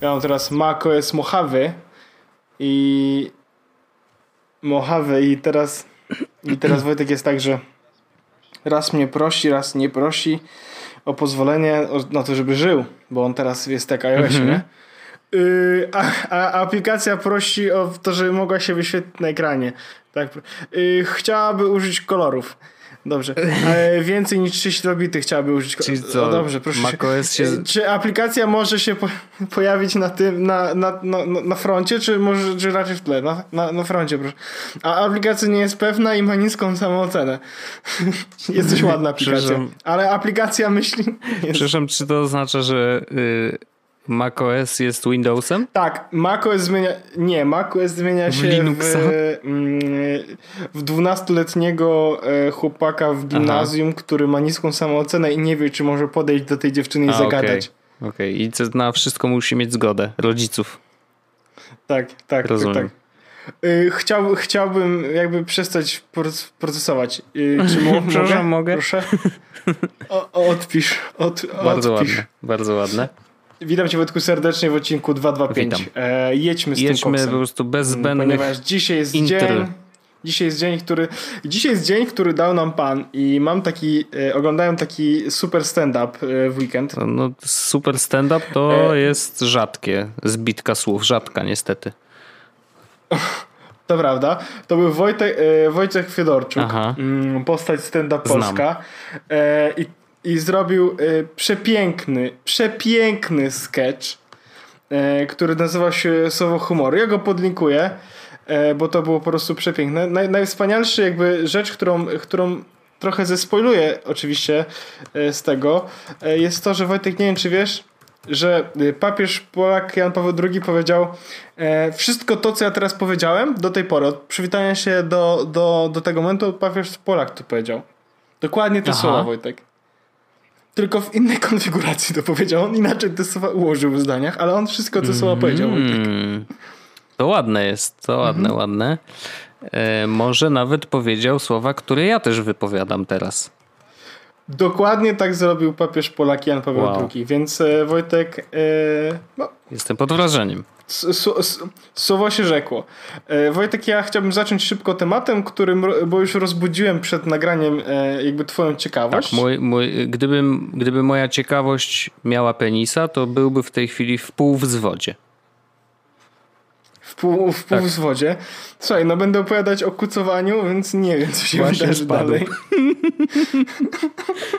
Ja mam teraz macOS Mojave i teraz Wojtek jest tak, że raz mnie prosi, raz nie prosi o pozwolenie na to, żeby żył, bo on teraz jest tak iOS, nie? A aplikacja prosi o to, żeby mogła się wyświetlić na ekranie. Tak. Chciałaby użyć kolorów. Dobrze. Więcej niż 30 bity chciałaby użyć. Czyli co? O, dobrze, proszę. macOS się... Czy aplikacja może się pojawić na tym, na froncie, czy może, czy raczej w tle? Na froncie, proszę. A aplikacja nie jest pewna i ma niską samoocenę. Jest coś ładna aplikacja. Ale aplikacja myśli... Jest. Przepraszam, czy to oznacza, że macOS jest Windowsem? Tak, macOS zmienia... Nie, macOS zmienia się w 12-letniego chłopaka w gimnazjum, który ma niską samoocenę i nie wie, czy może podejść do tej dziewczyny i zagadać. Okej. I na wszystko musi mieć zgodę rodziców. Tak. Rozumiem. Tak. Chciałbym jakby przestać procesować. Czy mogę? Proszę. Odpisz. Bardzo ładne. Witam Cię, Wojtku, serdecznie w odcinku 225. Jedźmy z tym koksem. Jedźmy po prostu bez zbędnych. Ponieważ dzisiaj jest dzień, który dał nam Pan i mam taki, oglądałem taki super stand-up w weekend. No, super stand-up to jest rzadkie, zbitka słów, rzadka niestety. To prawda. To był Wojciech Fiedorczuk, postać stand-up polska. I zrobił przepiękny sketch, który nazywa się Słowo humoru. Ja go podlinkuję, bo to było po prostu przepiękne. Najwspanialszy jakby rzecz, którą trochę zespoiluję oczywiście z tego, jest to, że Wojtek, nie wiem czy wiesz, że papież Polak Jan Paweł II powiedział: wszystko to, co ja teraz powiedziałem do tej pory, od przywitania się do tego momentu, papież Polak to powiedział. Dokładnie te słowa, Wojtek. Tylko w innej konfiguracji to powiedział. On inaczej te słowa ułożył w zdaniach, ale on wszystko te słowa powiedział. Tak. To ładne jest. To ładne. Może nawet powiedział słowa, które ja też wypowiadam teraz. Dokładnie tak zrobił papież Polak Jan Paweł II. Więc Wojtek... Jestem pod wrażeniem. Słowo się rzekło. Wojtek, ja chciałbym zacząć szybko tematem, bo już rozbudziłem przed nagraniem jakby twoją ciekawość. Tak, gdyby moja ciekawość miała penisa, to byłby w tej chwili w półwzwodzie. W półwzwodzie. Słuchaj, no będę opowiadać o kucowaniu, więc nie wiem, co się wydarzy dalej.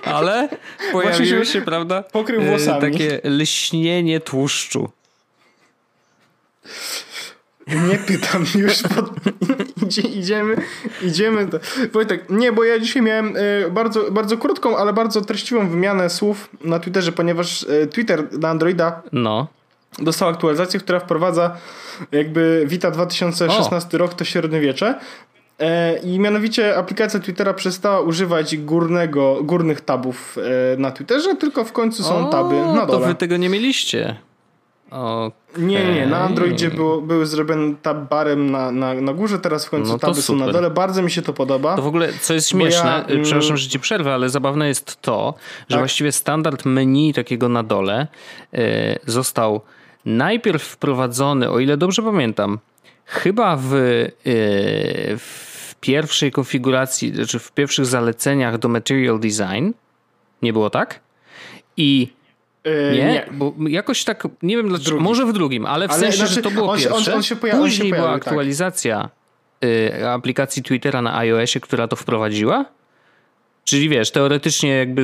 Ale pojawiło się, prawda, pokrył włosami. Takie lśnienie tłuszczu. Nie pytam już. Idziemy. Wojtek, nie, bo ja dzisiaj miałem bardzo, bardzo krótką, ale bardzo treściwą wymianę słów na Twitterze, ponieważ Twitter na Androida dostał aktualizację, która wprowadza jakby Vita 2016 rok, to średniowiecze. I mianowicie aplikacja Twittera przestała używać górnych tabów na Twitterze, tylko w końcu są taby na dole. To wy tego nie mieliście. Okay. Nie, na Androidzie były zrobione tabbarem na górze, teraz w końcu taby są na dole. Bardzo mi się to podoba. To w ogóle, co jest śmieszne, przepraszam, że ci przerwę, ale zabawne jest to, że właściwie standard menu takiego na dole został najpierw wprowadzony, o ile dobrze pamiętam, chyba w pierwszej konfiguracji, znaczy w pierwszych zaleceniach do Material Design. Nie było tak? Nie, bo jakoś tak, nie wiem dlaczego, może w drugim, ale w sensie, znaczy, że to było pierwsze. Później była aktualizacja aplikacji Twittera na iOSie, która to wprowadziła. Czyli wiesz, teoretycznie jakby...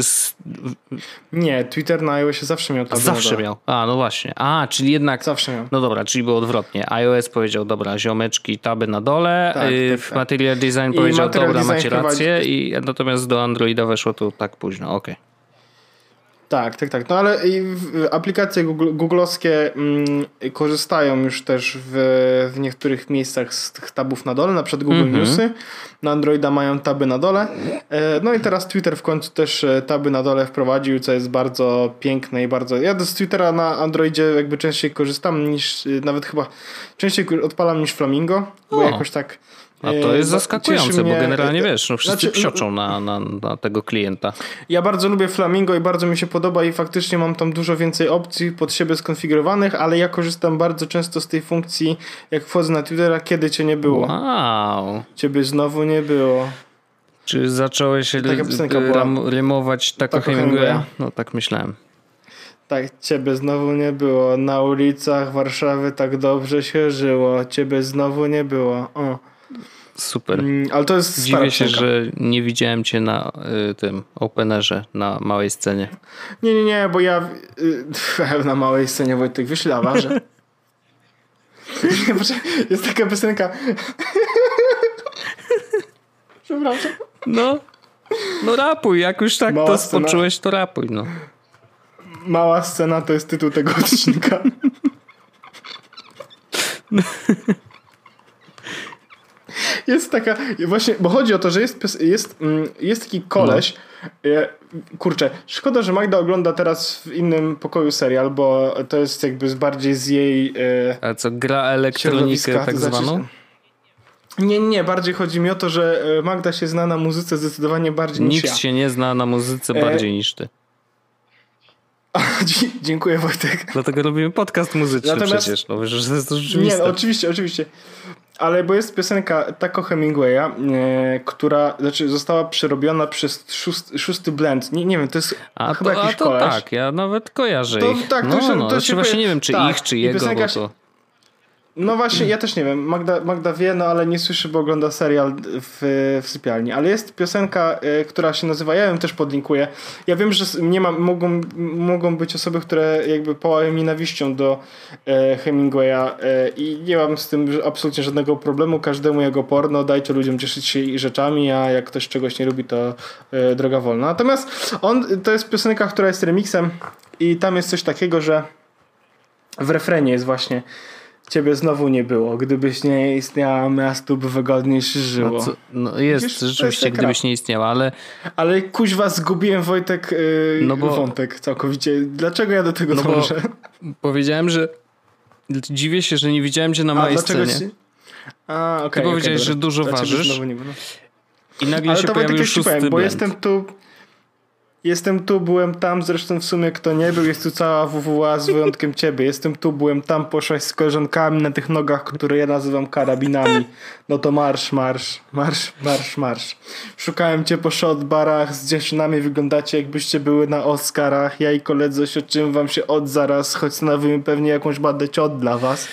Nie, Twitter na iOSie zawsze miał taby. Zawsze miał. A, no właśnie. A, czyli jednak... Zawsze miał. No dobra, czyli było odwrotnie. iOS powiedział, dobra, ziomeczki, taby na dole. Tak. Material Design powiedział, dobra, macie rację. Natomiast do Androida weszło to tak późno. Okej. Tak. No ale i aplikacje googlowskie korzystają już też w niektórych miejscach z tych tabów na dole, na przykład Google Newsy. Na Androida mają taby na dole. No i teraz Twitter w końcu też taby na dole wprowadził, co jest bardzo piękne i bardzo... Ja z Twittera na Androidzie jakby częściej korzystam niż... Nawet chyba częściej odpalam niż Flamingo, bo jakoś tak... A to jest zaskakujące, bo generalnie wiesz, no wszyscy psioczą na tego klienta. Ja bardzo lubię Flamingo i bardzo mi się podoba i faktycznie mam tam dużo więcej opcji pod siebie skonfigurowanych, ale ja korzystam bardzo często z tej funkcji, jak wchodzę na Twittera, kiedy cię nie było. Wow. Ciebie znowu nie było. Czy zacząłeś rymować Taco Hemingwaya? No tak myślałem. Tak, ciebie znowu nie było. Na ulicach Warszawy tak dobrze się żyło. Ciebie znowu nie było. O. Super. Ale to jest dziwię się, że nie widziałem cię na tym openerze, na małej scenie. Nie, bo ja na małej scenie, Wojtek, wyślę awarze. Jest taka piosenka. Przepraszam. No rapuj, jak już tak mała to poczułeś, to rapuj. No. Mała scena to jest tytuł tego odcinka. Jest taka, właśnie, bo chodzi o to, że jest taki koleś, kurczę, szkoda, że Magda ogląda teraz w innym pokoju serial, bo to jest jakby bardziej z jej A co, gra elektronikę tak zwaną? Nie, bardziej chodzi mi o to, że Magda się zna na muzyce zdecydowanie bardziej niż ja. Nikt się nie zna na muzyce bardziej niż ty. Dziękuję, Wojtek. Dlatego robimy podcast muzyczny. Natomiast, przecież, no wiesz, to jest oczywiste. Nie, oczywiście. Ale bo jest piosenka Taco Hemingwaya, która została przerobiona przez szósty blend. Nie wiem, to jest chyba jakiś koleś. A to tak, ja nawet kojarzę ich. Tak, to się właśnie nie wiem, czy tak, ich, czy jego. Piosenka, to... No właśnie, ja też nie wiem. Magda wie, no ale nie słyszy, bo ogląda serial w sypialni. Ale jest piosenka, która się nazywa, ja ją też podlinkuję. Ja wiem, że mogą być osoby, które jakby pałają nienawiścią do Hemingwaya i nie mam z tym absolutnie żadnego problemu. Każdemu jego porno, dajcie ludziom cieszyć się rzeczami, a jak ktoś czegoś nie lubi, to droga wolna. Natomiast to jest piosenka, która jest remiksem i tam jest coś takiego, że w refrenie jest właśnie ciebie znowu nie było. Gdybyś nie istniała, miasto by wygodniej się żyło. Jest rzeczywiście, gdybyś nie istniała, ale... Ale kuźwa, zgubiłem, Wojtek, wątek całkowicie. Dlaczego ja do tego dążę? Powiedziałem, że... Dziwię się, że nie widziałem cię na małej scenie. Ty powiedziałeś, że dużo ważysz. I nagle ale się pojawił szósty bo jestem tu... Jestem tu, byłem tam, zresztą w sumie kto nie był, jest tu cała WWA z wyjątkiem ciebie. Jestem tu, byłem tam, poszłaś z koleżankami na tych nogach, które ja nazywam karabinami. No to marsz. Szukałem cię po shot barach, z dziewczynami wyglądacie jakbyście były na Oscarach. Ja i koledzy oświadczymy wam się od zaraz, choć stanowiłem pewnie jakąś badę ciot dla was.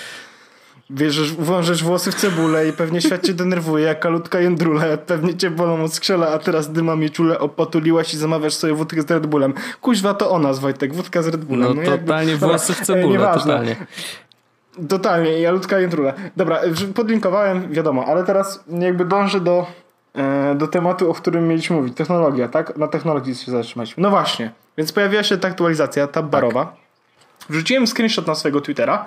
Wążesz włosy w cebulę i pewnie świat cię denerwuje, jaka ludka jędrule, pewnie cię bolą od skrzela, a teraz dyma mi czule, opatuliłaś i zamawiasz sobie wódkę z Red Bullem. Kuźwa, to o nas, Wojtek, wódka z Red Bullem. No totalnie jakby, włosy w cebulę, totalnie. Totalnie, ja ludka jędrule. Dobra, podlinkowałem, wiadomo, ale teraz jakby dążę do tematu, o którym mieliśmy mówić. Technologia, tak? Na technologii się zatrzymaliśmy. No właśnie, więc pojawiła się ta aktualizacja, tab barowa. Tak. Wrzuciłem screenshot na swojego Twittera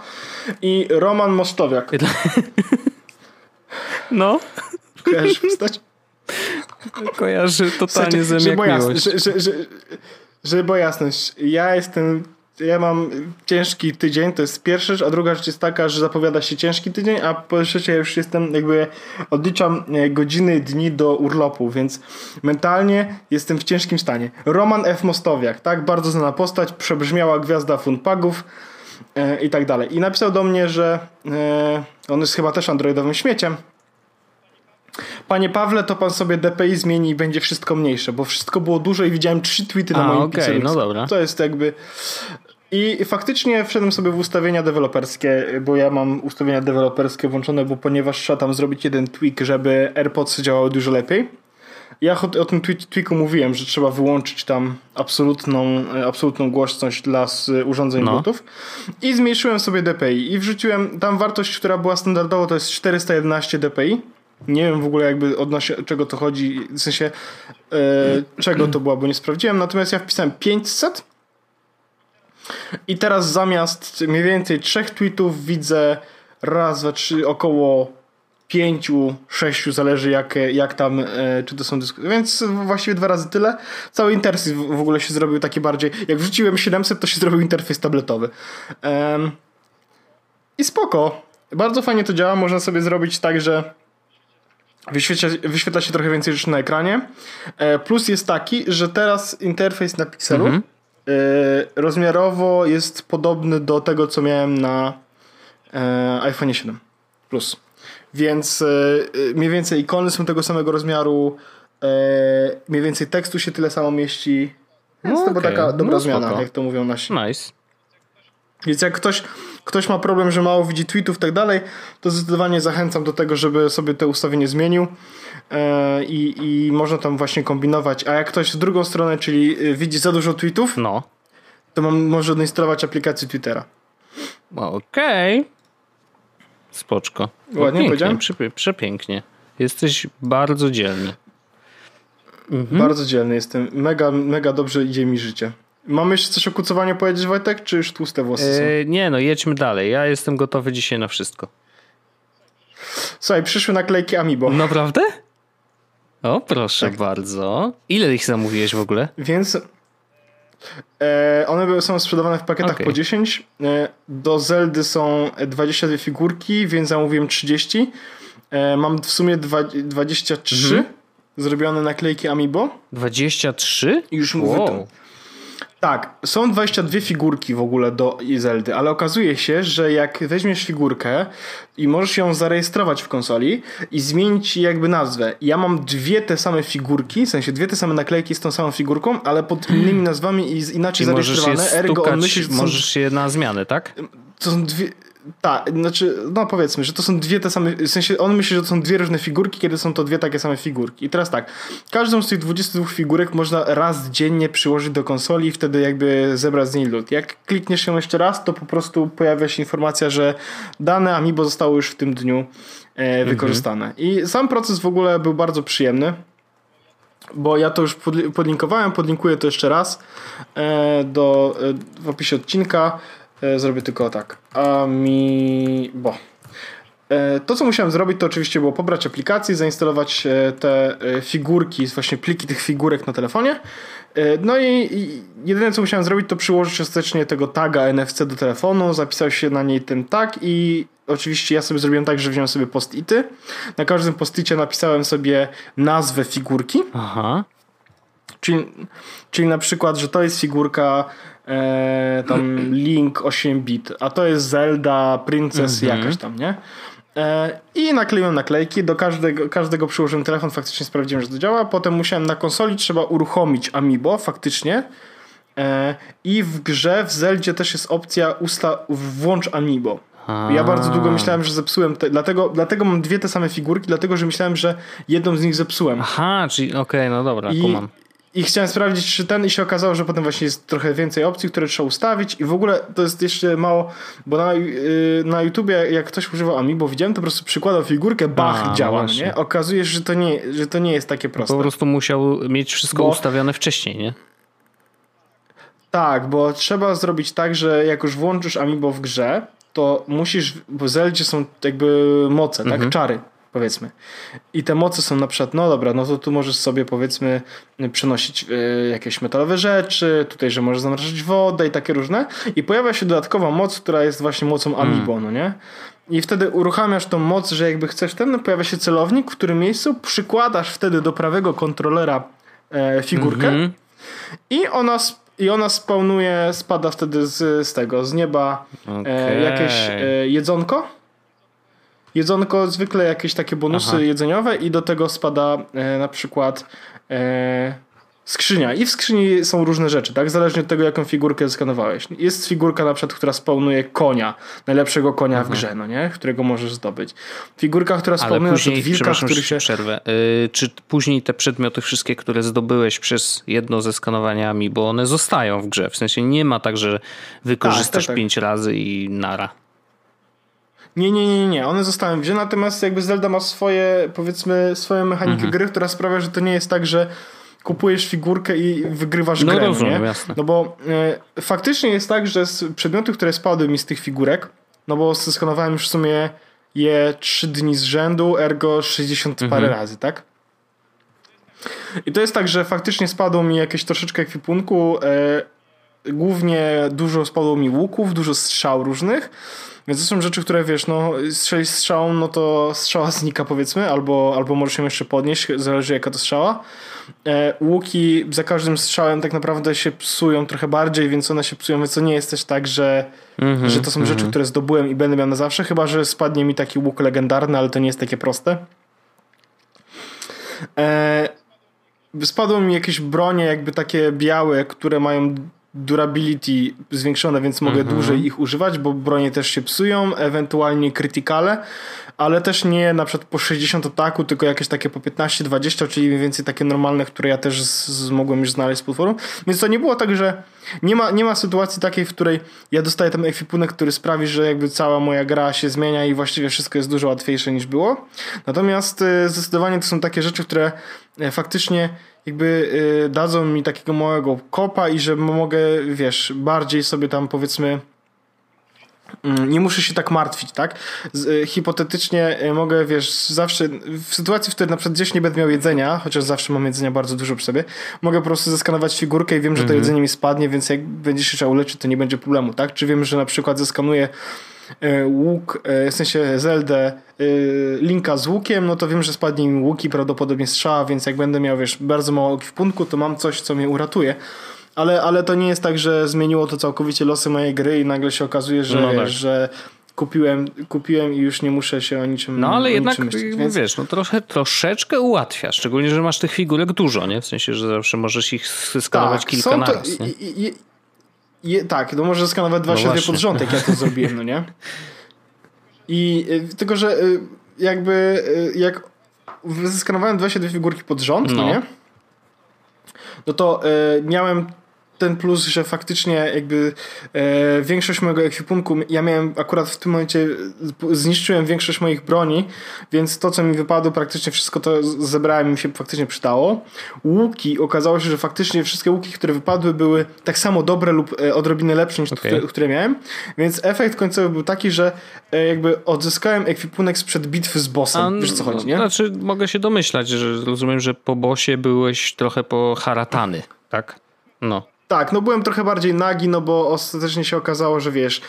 i Roman Mostowiak. No. Kojarzysz postać? Kojarzy totalnie ze mnie jak miłość. Żeby jasność, ja mam ciężki tydzień, to jest pierwsza rzecz, a druga rzecz jest taka, że zapowiada się ciężki tydzień, a po trzecie ja już jestem jakby, odliczam godziny, dni do urlopu, więc mentalnie jestem w ciężkim stanie. Roman F. Mostowiak, tak, bardzo znana postać, przebrzmiała gwiazda Funpagów i tak dalej. I napisał do mnie, że on jest chyba też androidowym śmieciem. Panie Pawle, to pan sobie DPI zmieni i będzie wszystko mniejsze, bo wszystko było duże i widziałem 3 tweety na moim pixelu. No dobra. To jest jakby... I faktycznie wszedłem sobie w ustawienia deweloperskie, bo ja mam ustawienia deweloperskie włączone, bo ponieważ trzeba tam zrobić jeden tweak, żeby AirPods działały dużo lepiej. Ja o tym tweaku mówiłem, że trzeba wyłączyć tam absolutną głośność dla urządzeń Bluetooth i zmniejszyłem sobie DPI i wrzuciłem tam wartość, która była standardowo, to jest 411 DPI. Nie wiem w ogóle jakby odnośnie czego to chodzi, w sensie czego to było, bo nie sprawdziłem. Natomiast ja wpisałem 500 I teraz zamiast mniej więcej 3 tweetów widzę raz, 2, 3, około 5, 6, zależy jak tam, czy to są dyskusje, więc właściwie 2 razy tyle. Cały interfejs w ogóle się zrobił taki bardziej, jak wrzuciłem 700, to się zrobił interfejs tabletowy. I spoko, bardzo fajnie to działa, można sobie zrobić tak, że wyświetla się trochę więcej rzeczy na ekranie. Plus jest taki, że teraz interfejs na Pixelu rozmiarowo jest podobny do tego, co miałem na iPhone 7 Plus. Więc mniej więcej ikony są tego samego rozmiaru, mniej więcej tekstu się tyle samo mieści. Więc to była taka dobra zmiana, spoko, jak to mówią nasi. Nice. Więc jak ktoś ma problem, że mało widzi tweetów i tak dalej, to zdecydowanie zachęcam do tego, żeby sobie to ustawienie zmienił i można tam właśnie kombinować. A jak ktoś w drugą stronę, czyli widzi za dużo tweetów, no, to może odinstalować aplikację Twittera. Okej. Spoczko. Ładnie powiedziałem? Przepięknie. Jesteś bardzo dzielny. Bardzo dzielny jestem. Mega, mega dobrze idzie mi życie. Mamy jeszcze coś o kucowaniu powiedzieć, Wojtek, czy już tłuste włosy są? Nie, no jedźmy dalej. Ja jestem gotowy dzisiaj na wszystko. Słuchaj, przyszły naklejki Amiibo. Naprawdę? O, proszę bardzo. Ile ich zamówiłeś w ogóle? Więc one są sprzedawane w pakietach po 10. Do Zeldy są 22 figurki, więc zamówiłem 30. Mam w sumie 23 zrobione naklejki Amiibo. 23? Już mówię to. Tak, są 22 figurki w ogóle do Zeldy, ale okazuje się, że jak weźmiesz figurkę i możesz ją zarejestrować w konsoli i zmienić jakby nazwę. Ja mam 2 te same figurki, w sensie 2 te same naklejki z tą samą figurką, ale pod innymi nazwami i inaczej i zarejestrowane. Możesz je stukać, ergo on myśli, że możesz je na zmianę, tak? To są 2... Tak, znaczy, no powiedzmy, że to są 2 te same, w sensie on myśli, że to są 2 różne figurki, kiedy są to 2 takie same figurki. I teraz tak, każdą z tych 22 figurek można raz dziennie przyłożyć do konsoli i wtedy jakby zebrać z niej loot. Jak klikniesz ją jeszcze raz, to po prostu pojawia się informacja, że dane Amiibo zostało już w tym dniu wykorzystane. I sam proces w ogóle był bardzo przyjemny, bo ja to już podlinkowałem, podlinkuję to jeszcze raz w opisie odcinka. Zrobię tylko tak. Amiibo. To, co musiałem zrobić, to oczywiście było pobrać aplikację, zainstalować te figurki, właśnie pliki tych figurek na telefonie. No i jedyne, co musiałem zrobić, to przyłożyć ostatecznie tego taga NFC do telefonu, zapisał się na niej ten tag i oczywiście ja sobie zrobiłem tak, że wziąłem sobie post-ity. Na każdym post-icie napisałem sobie nazwę figurki. Aha. Czyli na przykład, że to jest figurka tam Link 8-bit, a to jest Zelda, Princess jakaś tam, nie? I nakleiłem naklejki, do każdego przyłożyłem telefon, faktycznie sprawdziłem, że to działa. Potem musiałem na konsoli, trzeba uruchomić Amiibo, faktycznie. I w grze, w Zeldzie też jest opcja włącz Amiibo. Ja bardzo długo myślałem, że zepsułem, dlatego mam 2 te same figurki, dlatego, że myślałem, że jedną z nich zepsułem. Aha, czyli okej, no dobra, kumam. I chciałem sprawdzić, czy i się okazało, że potem właśnie jest trochę więcej opcji, które trzeba ustawić i w ogóle to jest jeszcze mało, bo na YouTubie jak ktoś używał Amiibo, widziałem, to po prostu przykładał figurkę, działa, właśnie. Nie? Okazuje się, że to nie jest takie proste. Po prostu musiał mieć wszystko ustawione wcześniej, nie? Tak, bo trzeba zrobić tak, że jak już włączysz Amiibo w grze, to musisz, bo w Zeldzie są jakby moce, tak? Czary, powiedzmy. I te moce są na przykład, no dobra, no to tu możesz sobie, powiedzmy, przenosić jakieś metalowe rzeczy, tutaj, że możesz zamrażać wodę i takie różne. I pojawia się dodatkowa moc, która jest właśnie mocą Amiibo, no nie? I wtedy uruchamiasz tą moc, że jakby chcesz pojawia się celownik, w którym miejscu przykładasz wtedy do prawego kontrolera figurkę i ona spełnuje, spada wtedy z tego, z nieba jakieś jedzonko. Jedzonko, zwykle jakieś takie bonusy jedzeniowe i do tego spada na przykład skrzynia. I w skrzyni są różne rzeczy, tak? Zależnie od tego, jaką figurkę skanowałeś. Jest figurka na przykład, która spełnuje konia. Najlepszego konia w grze, no nie? Którego możesz zdobyć. Figurka, która spełnuje wilka, który się... Przerwę. Czy później te przedmioty wszystkie, które zdobyłeś przez jedno ze skanowaniami, bo one zostają w grze. W sensie nie ma tak, że wykorzystasz 5 razy i nara. Nie. One zostały w grze, natomiast jakby Zelda ma swoje, powiedzmy, swoją mechanikę gry, która sprawia, że to nie jest tak, że kupujesz figurkę i wygrywasz grę, no rozumiem, nie? Jasne. No bo faktycznie jest tak, że z przedmiotów, które spadły mi z tych figurek, no bo skonowałem już w sumie je 3 dni z rzędu, ergo 60 parę razy, tak? I to jest tak, że faktycznie spadło mi jakieś troszeczkę ekwipunku, głównie dużo spadło mi łuków, dużo strzał różnych, więc to są rzeczy, które wiesz, no strzelisz strzałą, no to strzała znika powiedzmy, albo możesz ją jeszcze podnieść, zależy jaka to strzała. Łuki za każdym strzałem tak naprawdę się psują trochę bardziej, więc one się psują, więc to nie jest też tak, że to są rzeczy, które zdobyłem i będę miał na zawsze, chyba że spadnie mi taki łuk legendarny, ale to nie jest takie proste. Spadły mi jakieś bronie jakby takie białe, które mają durability zwiększone, więc mogę dłużej ich używać, bo bronie też się psują, ewentualnie krytykale, ale też nie na przykład po 60 ataku, tylko jakieś takie po 15-20, czyli mniej więcej takie normalne, które ja też mogłem już znaleźć z potworu. Więc to nie było tak, że nie ma sytuacji takiej, w której ja dostaję tam ekwipunek, który sprawi, że jakby cała moja gra się zmienia i właściwie wszystko jest dużo łatwiejsze niż było. Natomiast zdecydowanie to są takie rzeczy, które faktycznie jakby dadzą mi takiego małego kopa i że mogę, wiesz, bardziej sobie tam powiedzmy nie muszę się tak martwić, tak? Hipotetycznie mogę, wiesz, zawsze w sytuacji, w której na przykład gdzieś nie będę miał jedzenia, chociaż zawsze mam jedzenia bardzo dużo przy sobie, mogę po prostu zeskanować figurkę i wiem, że to jedzenie mi spadnie, więc jak będzie się trzeba uleczyć, to nie będzie problemu, tak? Czy wiem, że na przykład zeskanuję łuk, w sensie Zeldę, Linka z łukiem, no to wiem, że spadnie mi łuk i prawdopodobnie strzała, więc jak będę miał, wiesz, bardzo mało ekwipunku, to mam coś, co mnie uratuje. Ale to nie jest tak, że zmieniło to całkowicie losy mojej gry i nagle się okazuje, że, no tak, że kupiłem i już nie muszę się o niczym myśleć. No ale jednak, myśleć, więc wiesz, no troszeczkę ułatwia, szczególnie, że masz tych figurek dużo, nie? W sensie, że zawsze możesz ich skanować tak, kilka na raz. Tak, to możesz skanować 22 pod rząd, jak ja to zrobiłem, no nie? I tylko, że jakby jak zeskanowałem 22 figurki pod rząd, no nie? No to miałem ten plus, że faktycznie jakby większość mojego ekwipunku, ja miałem akurat w tym momencie, zniszczyłem większość moich broni, więc to co mi wypadło praktycznie wszystko to zebrałem i mi się faktycznie przydało. Łuki, okazało się, że faktycznie wszystkie łuki, które wypadły były tak samo dobre lub odrobinę lepsze niż które miałem, więc efekt końcowy był taki, że jakby odzyskałem ekwipunek sprzed bitwy z bossem. Wiesz co chodzi, nie? Znaczy mogę się domyślać, że rozumiem, że po bossie byłeś trochę poharatany, tak? No. Tak, no byłem trochę bardziej nagi, no bo ostatecznie się okazało, że wiesz,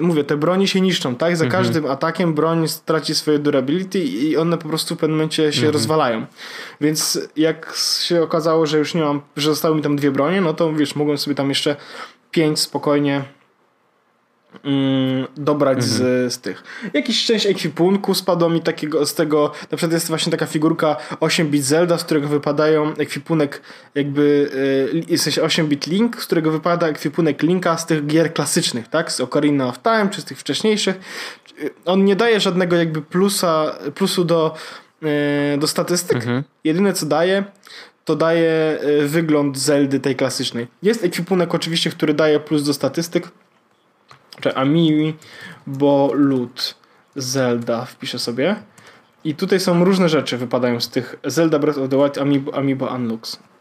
mówię, te broni się niszczą, tak? Za każdym atakiem broń traci swoje durability i one po prostu w pewnym momencie się rozwalają. Więc jak się okazało, że już nie mam, że zostały mi tam 2 bronie, no to wiesz, mogłem sobie tam jeszcze 5 spokojnie dobrać z tych. Jakiś część ekwipunku spadła mi takiego z tego, na przykład jest właśnie taka figurka 8-bit Zelda, z którego wypadają ekwipunek jakby w sensie 8-bit Link, z którego wypada ekwipunek Linka z tych gier klasycznych, tak? Z Ocarina of Time, czy z tych wcześniejszych. On nie daje żadnego jakby plusu do statystyk. Jedyne co daje, to daje wygląd Zeldy tej klasycznej. Jest ekwipunek oczywiście, który daje plus do statystyk, Amii, bo lud Zelda wpiszę sobie i tutaj są różne rzeczy wypadają z tych Zelda Breath of the Wild, Amiibo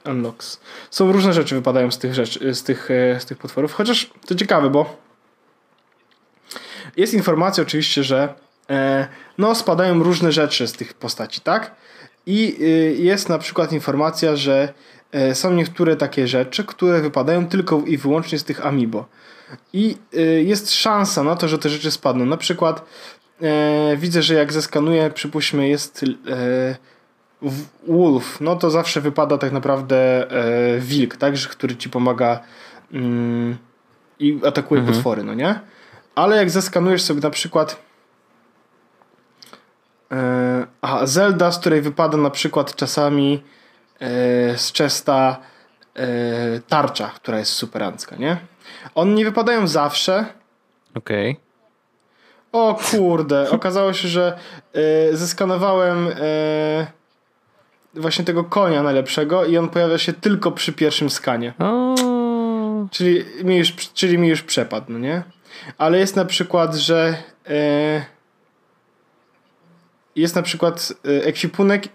Unlocks. Są różne rzeczy wypadają z tych potworów, chociaż to ciekawe, bo jest informacja oczywiście, że no spadają różne rzeczy z tych postaci, tak? I jest na przykład informacja, że są niektóre takie rzeczy, które wypadają tylko i wyłącznie z tych Amiibo. I jest szansa na to, że te rzeczy spadną. Na przykład widzę, że jak zeskanuję, przypuśćmy jest wolf, no to zawsze wypada tak naprawdę wilk, tak, który ci pomaga i atakuje potwory, no nie? Ale jak zeskanujesz sobie na przykład Zelda, z której wypada na przykład czasami z chesta tarcza, która jest superancka, nie? One nie wypadają zawsze. Okej. O kurde, okazało się, że zeskanowałem właśnie tego konia najlepszego i on pojawia się tylko przy pierwszym skanie. Czyli mi już przepadł, no nie? Ale jest na przykład, że jest na przykład ekwipunek,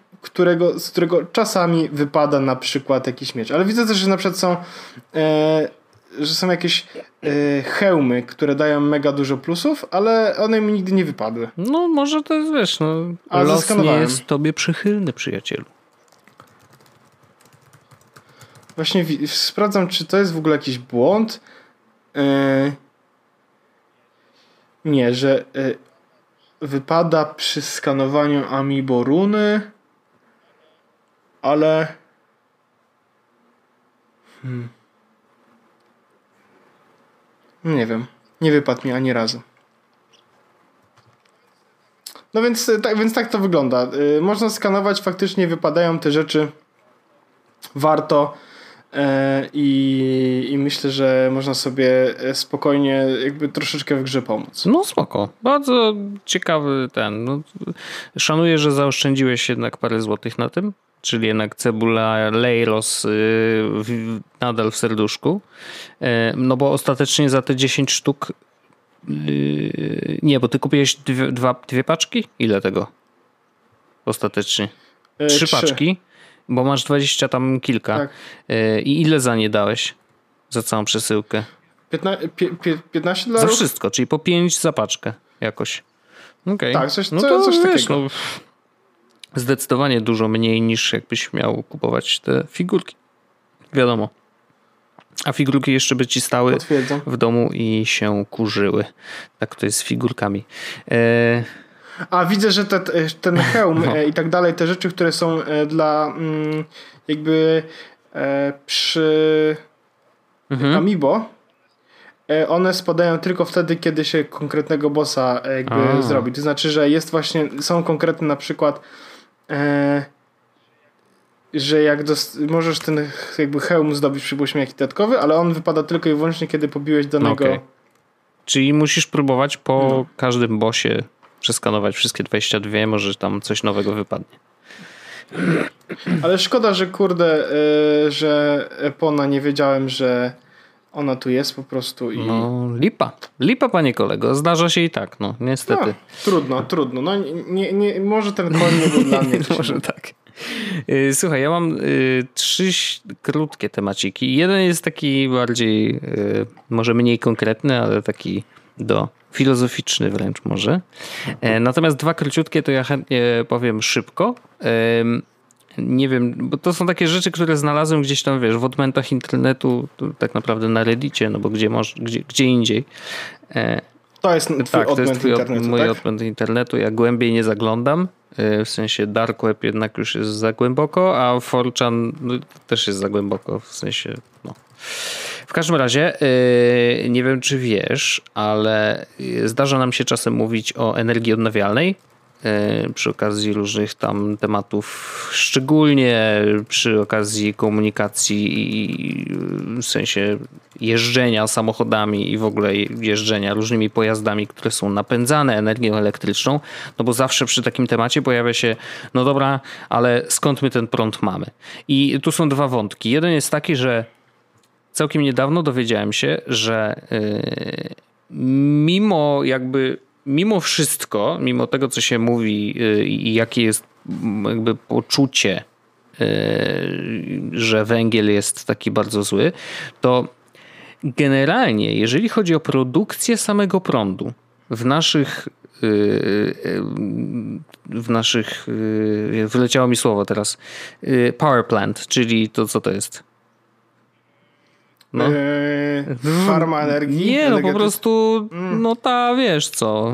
z którego czasami wypada na przykład jakiś miecz. Ale widzę też, że na przykład są jakieś hełmy, które dają mega dużo plusów, ale one mi nigdy nie wypadły. No może to jest, wiesz, no, los nie jest tobie przychylny, przyjacielu. Właśnie sprawdzam, czy to jest w ogóle jakiś błąd. Nie, że wypada przy skanowaniu Amiibo runy, ale... Nie wiem. Nie wypadł mi ani razu. No więc tak to wygląda. Można skanować, faktycznie wypadają te rzeczy. Warto. I myślę, że można sobie spokojnie jakby troszeczkę w grze pomóc. No spoko. Bardzo ciekawy ten. No, szanuję, że zaoszczędziłeś jednak parę złotych na tym. Czyli jednak cebula Leiros nadal w serduszku. No bo ostatecznie za te 10 sztuk... Nie, bo ty kupiłeś dwie paczki? Ile tego? Ostatecznie. Trzy paczki? Bo masz 20 tam kilka. Tak. I ile za nie dałeś? Za całą przesyłkę? $15? Za wszystko, czyli po 5 za paczkę jakoś. Okay. Tak, coś takiego. No, zdecydowanie dużo mniej niż jakbyś miał kupować te figurki. Wiadomo. A figurki jeszcze by ci stały w domu i się kurzyły. Tak to jest z figurkami. A widzę, że ten hełm i tak dalej, te rzeczy, które są dla jakby przy Amiibo, one spadają tylko wtedy, kiedy się konkretnego bossa jakby zrobi. To znaczy, że jest właśnie, są konkretne na przykład, że jak możesz ten jakby hełm zdobyć, przypuśćmy, jakiś dodatkowy, ale on wypada tylko i wyłącznie, kiedy pobiłeś danego. Okay. Czyli musisz próbować po każdym bossie przeskanować wszystkie 22, może tam coś nowego wypadnie. Ale szkoda, że kurde, że Epona nie wiedziałem, że ona tu jest po prostu. I... No lipa. Lipa, panie kolego. Zdarza się i tak, no niestety. No, trudno. No, nie, może ten koń nie był dla mnie. Może tak. Słuchaj, ja mam trzy krótkie temaciki. Jeden jest taki bardziej, może mniej konkretny, ale taki filozoficzny wręcz może. Natomiast dwa króciutkie to ja chętnie powiem szybko. Nie wiem, bo to są takie rzeczy, które znalazłem gdzieś tam, wiesz, w odmętach internetu, tak naprawdę na Reddicie, no bo gdzie indziej. To jest twój odmęt internetu. Ja głębiej nie zaglądam. W sensie Dark Web jednak już jest za głęboko, a 4chan też jest za głęboko. W sensie, no. W każdym razie, nie wiem czy wiesz, ale zdarza nam się czasem mówić o energii odnawialnej przy okazji różnych tam tematów, szczególnie przy okazji komunikacji i w sensie jeżdżenia samochodami i w ogóle jeżdżenia różnymi pojazdami, które są napędzane energią elektryczną, no bo zawsze przy takim temacie pojawia się, no dobra, ale skąd my ten prąd mamy? I tu są dwa wątki. Jeden jest taki, że całkiem niedawno dowiedziałem się, że mimo tego, co się mówi i jakie jest jakby poczucie, że węgiel jest taki bardzo zły, to generalnie, jeżeli chodzi o produkcję samego prądu w naszych wyleciało mi słowo teraz, power plant, czyli to co to jest? No. Farma energii? Nie, no po prostu no ta, wiesz co.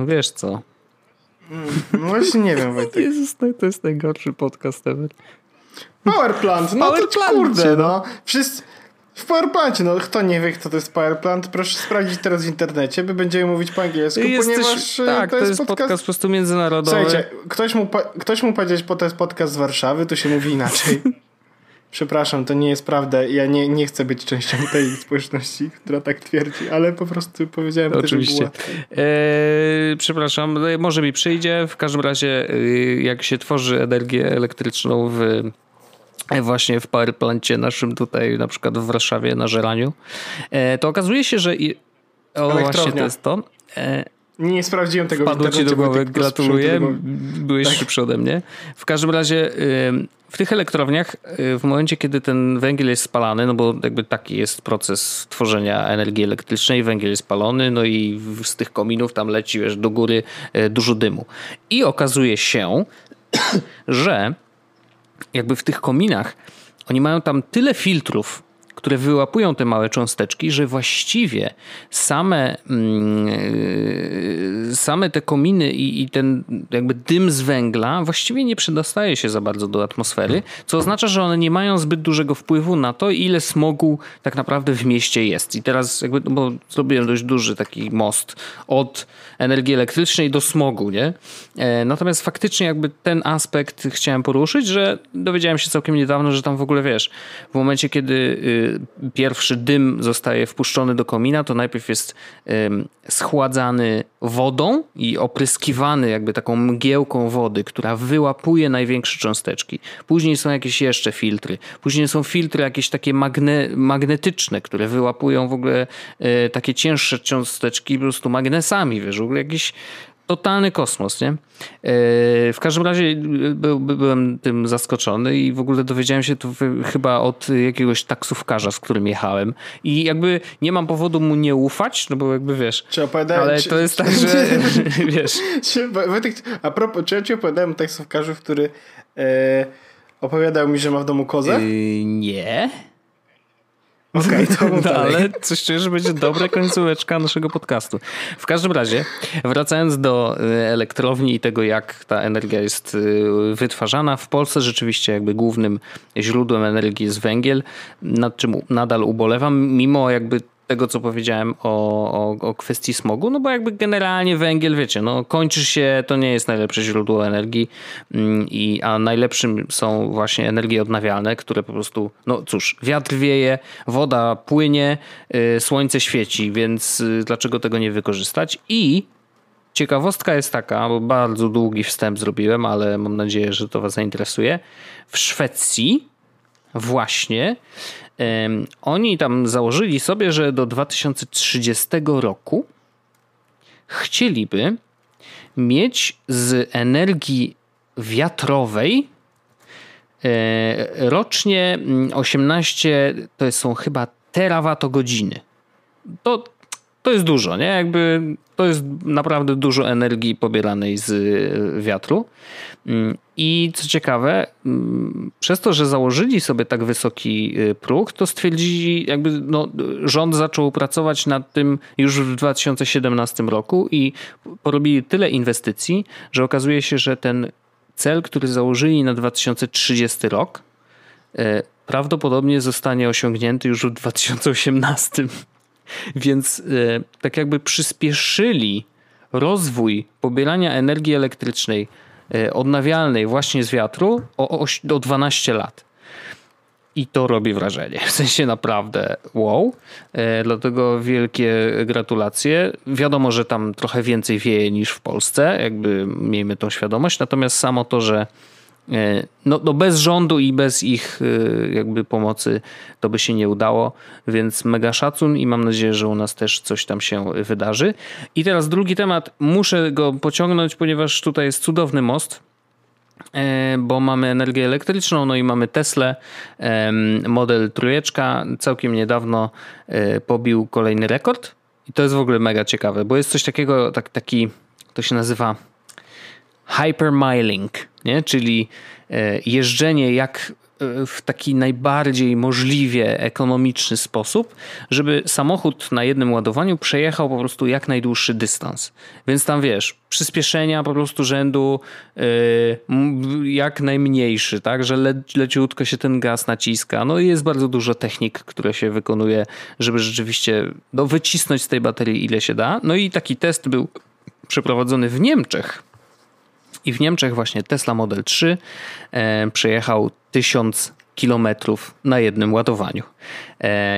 No właśnie nie wiem, Wojtek. Jezus, to jest najgorszy podcast ever. Powerplant, no power to plant, kurde, no. Wszyscy w Powerplancie, no kto nie wie, kto to jest Powerplant, proszę sprawdzić teraz w internecie, by będziemy mówić po angielsku, ponieważ tak, to jest podcast po prostu międzynarodowy. Słuchajcie, ktoś mógł powiedzieć, bo to jest podcast z Warszawy, tu się mówi inaczej. Przepraszam, to nie jest prawda. Ja nie chcę być częścią tej społeczności, która tak twierdzi, ale po prostu powiedziałem, oczywiście. Przepraszam, może mi przyjdzie. W każdym razie, jak się tworzy energię elektryczną właśnie w powerplancie naszym tutaj, na przykład w Warszawie, na Żeraniu, to okazuje się, że... O, właśnie to jest to. Nie sprawdziłem tego. Wpadło ci do głowy, gratuluję. Byłeś szybszy ode mnie. W każdym razie w tych elektrowniach w momencie, kiedy ten węgiel jest spalany, no bo jakby taki jest proces tworzenia energii elektrycznej, węgiel jest spalony, no i z tych kominów tam leci wiesz, do góry dużo dymu. I okazuje się, że jakby w tych kominach oni mają tam tyle filtrów, które wyłapują te małe cząsteczki, że właściwie same te kominy i ten jakby dym z węgla właściwie nie przedostaje się za bardzo do atmosfery, co oznacza, że one nie mają zbyt dużego wpływu na to, ile smogu tak naprawdę w mieście jest. I teraz jakby, bo zrobiłem dość duży taki most od energii elektrycznej do smogu, nie? Natomiast faktycznie jakby ten aspekt chciałem poruszyć, że dowiedziałem się całkiem niedawno, że tam w ogóle wiesz, w momencie kiedy pierwszy dym zostaje wpuszczony do komina, to najpierw jest schładzany wodą i opryskiwany jakby taką mgiełką wody, która wyłapuje największe cząsteczki. Później są jakieś jeszcze filtry. Później są filtry jakieś takie magnetyczne, które wyłapują w ogóle takie cięższe cząsteczki po prostu magnesami, wiesz, w ogóle jakiś totalny kosmos, nie? W każdym razie byłem tym zaskoczony i w ogóle dowiedziałem się to chyba od jakiegoś taksówkarza, z którym jechałem. I jakby nie mam powodu mu nie ufać, no bo jakby wiesz, ale to jest tak, że wiesz. A propos, czy ja ci opowiadałem taksówkarzu, który opowiadał mi, że ma w domu kozę? Nie. Okej, okay, ale coś czuję, że będzie dobra końcóweczka naszego podcastu. W każdym razie, wracając do elektrowni i tego, jak ta energia jest wytwarzana, w Polsce rzeczywiście jakby głównym źródłem energii jest węgiel, nad czym nadal ubolewam, mimo jakby tego, co powiedziałem o kwestii smogu, no bo jakby generalnie węgiel, wiecie, no kończy się, to nie jest najlepsze źródło energii, a najlepszym są właśnie energie odnawialne, które po prostu, no cóż, wiatr wieje, woda płynie, słońce świeci, więc dlaczego tego nie wykorzystać? I ciekawostka jest taka, bo bardzo długi wstęp zrobiłem, ale mam nadzieję, że to was zainteresuje. W Szwecji właśnie oni tam założyli sobie, że do 2030 roku chcieliby mieć z energii wiatrowej rocznie 18, to są chyba terawatogodziny. To jest dużo, nie? Jakby to jest naprawdę dużo energii pobieranej z wiatru. I co ciekawe, przez to, że założyli sobie tak wysoki próg, to stwierdzili, jakby no, rząd zaczął pracować nad tym już w 2017 roku i porobili tyle inwestycji, że okazuje się, że ten cel, który założyli na 2030 rok, prawdopodobnie zostanie osiągnięty już w 2018. Więc tak jakby przyspieszyli rozwój pobierania energii elektrycznej odnawialnej właśnie z wiatru o 12 lat. I to robi wrażenie. W sensie naprawdę wow. Dlatego wielkie gratulacje. Wiadomo, że tam trochę więcej wieje niż w Polsce. Jakby miejmy tą świadomość. Natomiast samo to, że no bez rządu i bez ich jakby pomocy to by się nie udało, więc mega szacun i mam nadzieję, że u nas też coś tam się wydarzy. I teraz drugi temat, muszę go pociągnąć, ponieważ tutaj jest cudowny most, bo mamy energię elektryczną, no i mamy Teslę, model trójeczka, całkiem niedawno pobił kolejny rekord i to jest w ogóle mega ciekawe, bo jest coś takiego, taki to się nazywa hypermiling, nie? Czyli jeżdżenie jak w taki najbardziej możliwie ekonomiczny sposób, żeby samochód na jednym ładowaniu przejechał po prostu jak najdłuższy dystans. Więc tam wiesz, przyspieszenia po prostu rzędu jak najmniejszy, tak, że leciutko się ten gaz naciska. No i jest bardzo dużo technik, które się wykonuje, żeby rzeczywiście wycisnąć z tej baterii ile się da. No i taki test był przeprowadzony w Niemczech. I w Niemczech właśnie Tesla Model 3 przejechał 1000 km na jednym ładowaniu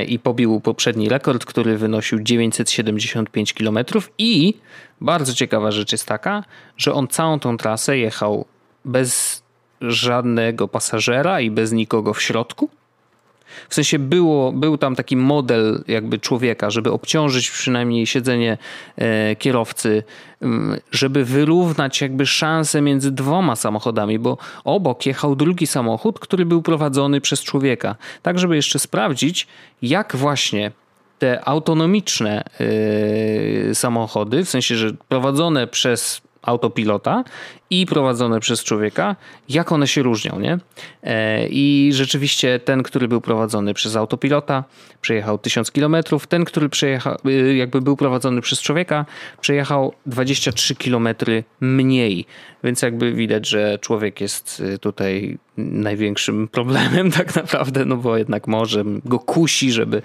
i pobił poprzedni rekord, który wynosił 975 km i bardzo ciekawa rzecz jest taka, że on całą tą trasę jechał bez żadnego pasażera i bez nikogo w środku W sensie był tam taki model jakby człowieka, żeby obciążyć przynajmniej siedzenie kierowcy, żeby wyrównać jakby szanse między dwoma samochodami, bo obok jechał drugi samochód, który był prowadzony przez człowieka. Tak, żeby jeszcze sprawdzić, jak właśnie te autonomiczne samochody, w sensie, że prowadzone przez autopilota i prowadzone przez człowieka, jak one się różnią, nie? I rzeczywiście ten, który był prowadzony przez autopilota, przejechał 1000 km, ten, który jakby był prowadzony przez człowieka, przejechał 23 km mniej. Więc jakby widać, że człowiek jest tutaj największym problemem tak naprawdę, no bo jednak może go kusi, żeby,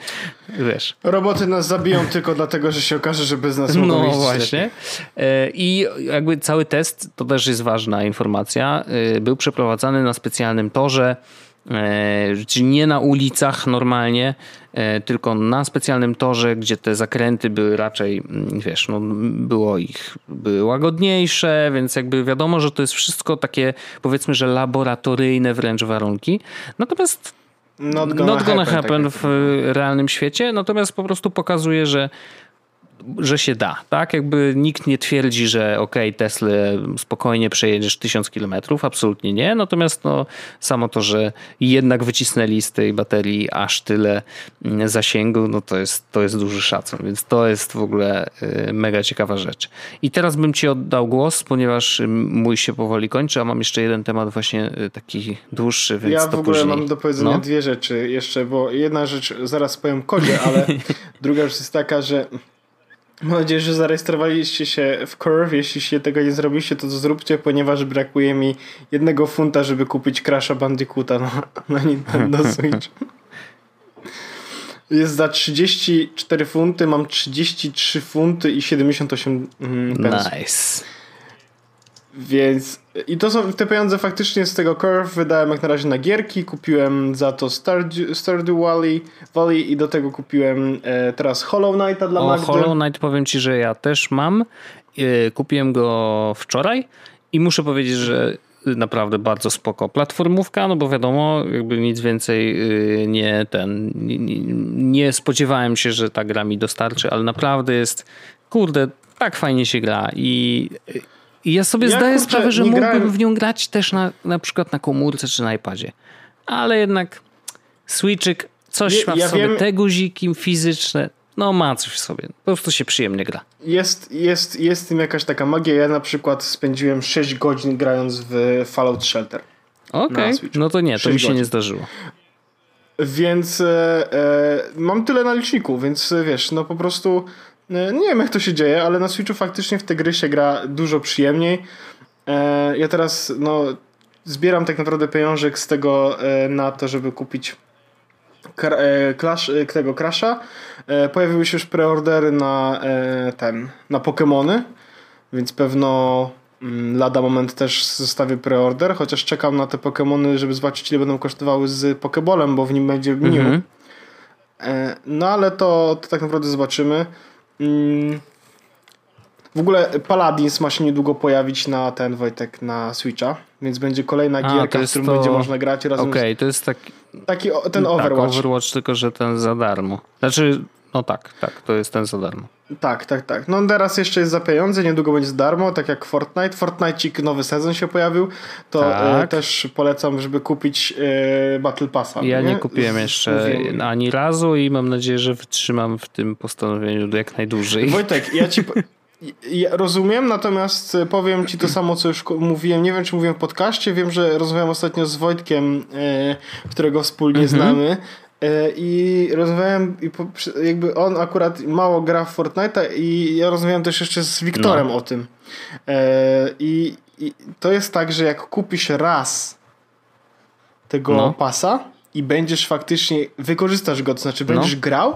wiesz... Roboty nas zabiją tylko dlatego, że się okaże, że bez nas mogą iść. No właśnie. I jakby cały test, to też jest ważna informacja, był przeprowadzany na specjalnym torze, czyli nie na ulicach normalnie, tylko na specjalnym torze, gdzie te zakręty były raczej, wiesz, no były łagodniejsze, więc jakby wiadomo, że to jest wszystko takie, powiedzmy, że laboratoryjne wręcz warunki. Natomiast not gonna happen w realnym świecie, natomiast po prostu pokazuje, że się da, tak? Jakby nikt nie twierdzi, że okej, Tesla spokojnie przejedziesz 1000 kilometrów, absolutnie nie, natomiast no, samo to, że jednak wycisnęli z tej baterii aż tyle zasięgu, no to jest duży szacun, więc to jest w ogóle mega ciekawa rzecz. I teraz bym ci oddał głos, ponieważ mój się powoli kończy, a mam jeszcze jeden temat właśnie taki dłuższy, więc ja to później. Ja w ogóle mam do powiedzenia dwie rzeczy jeszcze, bo jedna rzecz, zaraz powiem kodzie, ale druga rzecz jest taka, że mam nadzieję, że zarejestrowaliście się w Curve. Jeśli się tego nie zrobiliście, to zróbcie, ponieważ brakuje mi £1, żeby kupić Crasha Bandicoota na Nintendo Switch. Jest za 34 funty, mam 33 funty i 78 pence. Nice. Więc i to są te pieniądze faktycznie z tego Curve. Wydałem jak na razie na gierki, kupiłem za to Stardew Valley i do tego kupiłem teraz Hollow Knighta dla Magdy. Hollow Knight powiem ci, że ja też mam. Kupiłem go wczoraj i muszę powiedzieć, że naprawdę bardzo spoko. Platformówka, no bo wiadomo, jakby nic więcej nie spodziewałem się, że ta gra mi dostarczy, ale naprawdę jest, kurde, tak fajnie się gra I ja sobie zdaję sprawę, że mógłbym w nią grać też na przykład na komórce czy na iPadzie. Ale jednak Switchik coś ma w sobie. Wiem, te guziki fizyczne, no ma coś w sobie. Po prostu się przyjemnie gra. Jest w tym jakaś taka magia. Ja na przykład spędziłem 6 godzin grając w Fallout Shelter. Okej, no to nie, to mi się nie zdarzyło. Więc mam tyle na liczniku, więc wiesz, no po prostu... Nie wiem jak to się dzieje, ale na Switchu faktycznie w te gry się gra dużo przyjemniej. Ja teraz zbieram tak naprawdę pieniążek z tego na to, żeby kupić tego Crasha. Pojawiły się już preordery na Pokemony, więc pewno lada moment też zostawię preorder, chociaż czekam na te Pokemony, żeby zobaczyć ile będą kosztowały z Pokebolem, bo w nim będzie minimum. No ale to tak naprawdę zobaczymy. W ogóle Paladins ma się niedługo pojawić na ten, Wojtek, na Switcha, więc będzie kolejna gierka, w którą będzie można grać razem. Okej, to jest taki ten Overwatch. Tak, Overwatch, tylko że ten za darmo. Znaczy, tak, to jest ten za darmo. Tak. No teraz jeszcze jest za pieniądze, niedługo będzie za darmo, tak jak Fortnite. Fortnite nowy sezon się pojawił, to też polecam, żeby kupić Battle Passa. Ja nie kupiłem jeszcze ani razu i mam nadzieję, że wytrzymam w tym postanowieniu jak najdłużej. Wojtek, ja rozumiem, natomiast powiem ci to samo, co już mówiłem. Nie wiem, czy mówiłem w podcaście. Wiem, że rozmawiałem ostatnio z Wojtkiem, którego wspólnie znamy. I rozmawiałem, jakby on akurat mało gra w Fortnite'a i ja rozmawiałem też jeszcze z Wiktorem o tym. I to jest tak, że jak kupisz raz tego pasa i będziesz faktycznie, wykorzystasz go, to znaczy będziesz grał,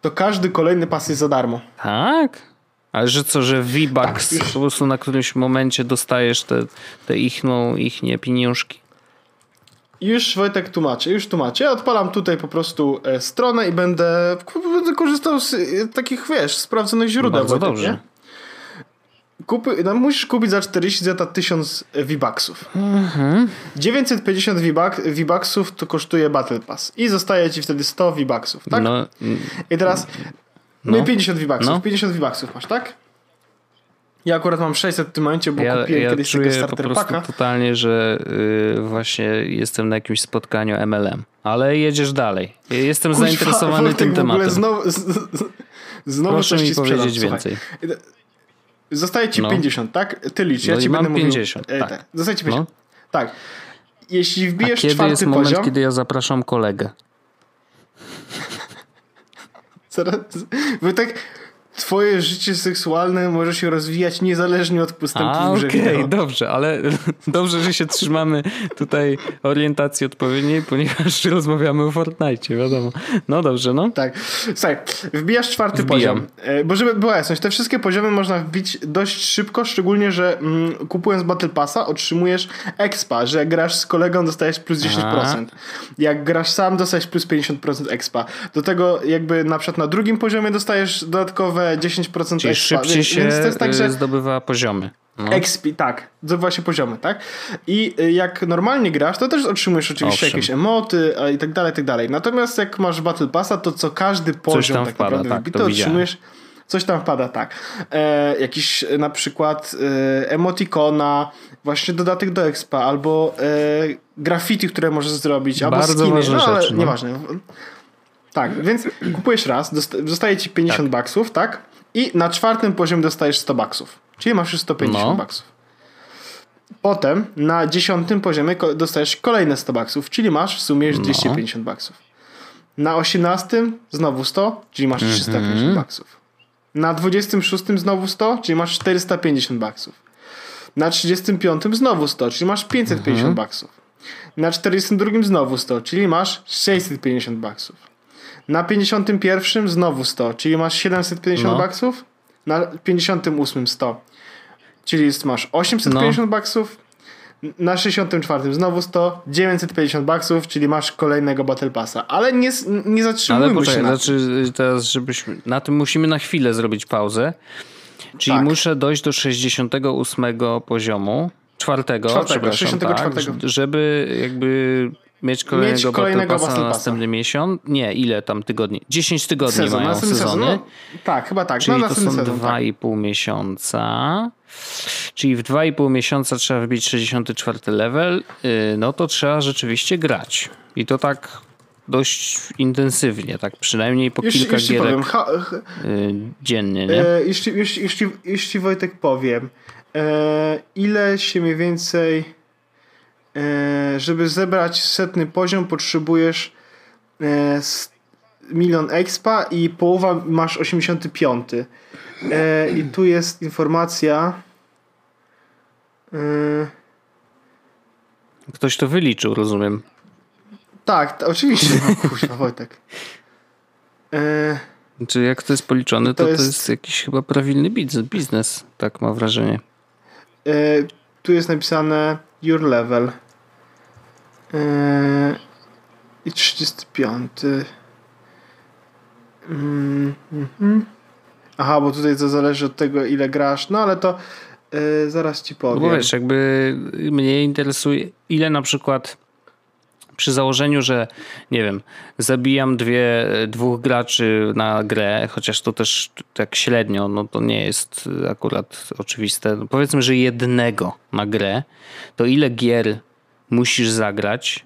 to każdy kolejny pas jest za darmo. Tak? Ale że co, że V-Bucks po prostu na którymś momencie dostajesz te ich pieniążki? Już Wojtek tłumaczy, Ja odpalam tutaj po prostu stronę i będę korzystał z takich, sprawdzonych źródeł. Bardzo Wojtek, dobrze. Nie? musisz kupić za 40 zeta 1000 V-Bucksów. Mhm. 950 V-Bucksów to kosztuje Battle Pass. I zostaje ci wtedy 100 V-Bucksów, tak? No. I teraz... No i 50 V-Bucksów. No. 50 V-Bucksów masz, tak? Ja akurat mam 600 w tym momencie, bo kupiłem kiedyś tego starter packa. Ja czuję totalnie, że właśnie jestem na jakimś spotkaniu MLM. Ale jedziesz dalej. Jestem zainteresowany tym tematem. Znowu proszę mi powiedzieć więcej. Zostaje ci 50, tak? Ty licz, ja ci będę mówił. 50, tak. Zostaje ci 50. Tak. Jeśli wbijesz czwarty poziom... kiedy jest moment, kiedy ja zapraszam kolegę? Zaraz... Bo tak... Twoje życie seksualne może się rozwijać niezależnie od postępu w grze. Okej, dobrze, ale dobrze, że się trzymamy tutaj orientacji odpowiedniej, ponieważ rozmawiamy o Fortnite, wiadomo. No dobrze, no. Tak. Słuchaj, wbijasz czwarty poziom. Bo żeby była jasność, te wszystkie poziomy można wbić dość szybko, szczególnie, że kupując Battle Passa otrzymujesz expa, że jak grasz z kolegą dostajesz plus 10%. Jak grasz sam dostajesz plus 50% expa. Do tego jakby na przykład na drugim poziomie dostajesz dodatkowe 10% czyli expa, szybciej się więc to jest tak, że zdobywa poziomy. No. XP, tak, zdobywa się poziomy, tak? I jak normalnie grasz, to też otrzymujesz oczywiście jakieś emoty i tak dalej, tak dalej. Natomiast jak masz Battle Passa, to co każdy poziom tak wpada, naprawdę wbity, to otrzymujesz coś tam wpada, tak. Jakiś na przykład emotikona, właśnie dodatek do expa, albo graffiti, które możesz zrobić, albo skiny, ale rzecz, nieważne. Tak, więc kupujesz raz, zostaje ci 50 baksów, tak? I na czwartym poziomie dostajesz 100 baksów. Czyli masz już 150 baksów. Potem na 10 poziomie dostajesz kolejne 100 baksów, czyli masz w sumie już 250 baksów. Na 18 znowu 100, czyli masz 350 baksów. Na 26 znowu 100, czyli masz 450 baksów. Na 35 znowu 100, czyli masz 550 baksów. Na 42 znowu 100, czyli masz 650 baksów. Na 51 znowu 100, czyli masz 750 baksów. Na 58 100, czyli masz 850 baksów. Na 64 znowu 100, 950 baksów, czyli masz kolejnego Battle Passa. Ale nie zatrzymujmy się na tym. Teraz, żebyśmy, na tym musimy na chwilę zrobić pauzę. Czyli muszę dojść do 68 poziomu, czwartego, żeby jakby... Mieć kolejnego Battle Passa na następny miesiąc. Nie, ile tam tygodni? 10 tygodni sezon, mają sezony. No, tak, chyba tak. Czyli to są 2,5 miesiąca. Czyli w 2,5 miesiąca trzeba wbić 64 level. No to trzeba rzeczywiście grać. I to tak dość intensywnie. Tak przynajmniej po kilka gierek dziennie. Nie? Jeśli Wojtek powiem, ile się mniej więcej... żeby zebrać 100 poziom potrzebujesz 1 000 000 expa i połowa masz 85. I tu jest informacja. Ktoś to wyliczył, rozumiem. Tak, oczywiście. No, kurwa, Wojtek. Czy jak to jest policzone, to jest jakiś chyba prawilny biznes, tak mam wrażenie. Tu jest napisane your level. I 35. Aha, bo tutaj to zależy od tego, ile grasz. No ale to zaraz ci powiem. Bo wiesz, jakby mnie interesuje, ile na przykład przy założeniu, że nie wiem, zabijam dwóch graczy na grę, chociaż to też tak średnio, no to nie jest akurat oczywiste. Powiedzmy, że jednego na grę, to ile gier musisz zagrać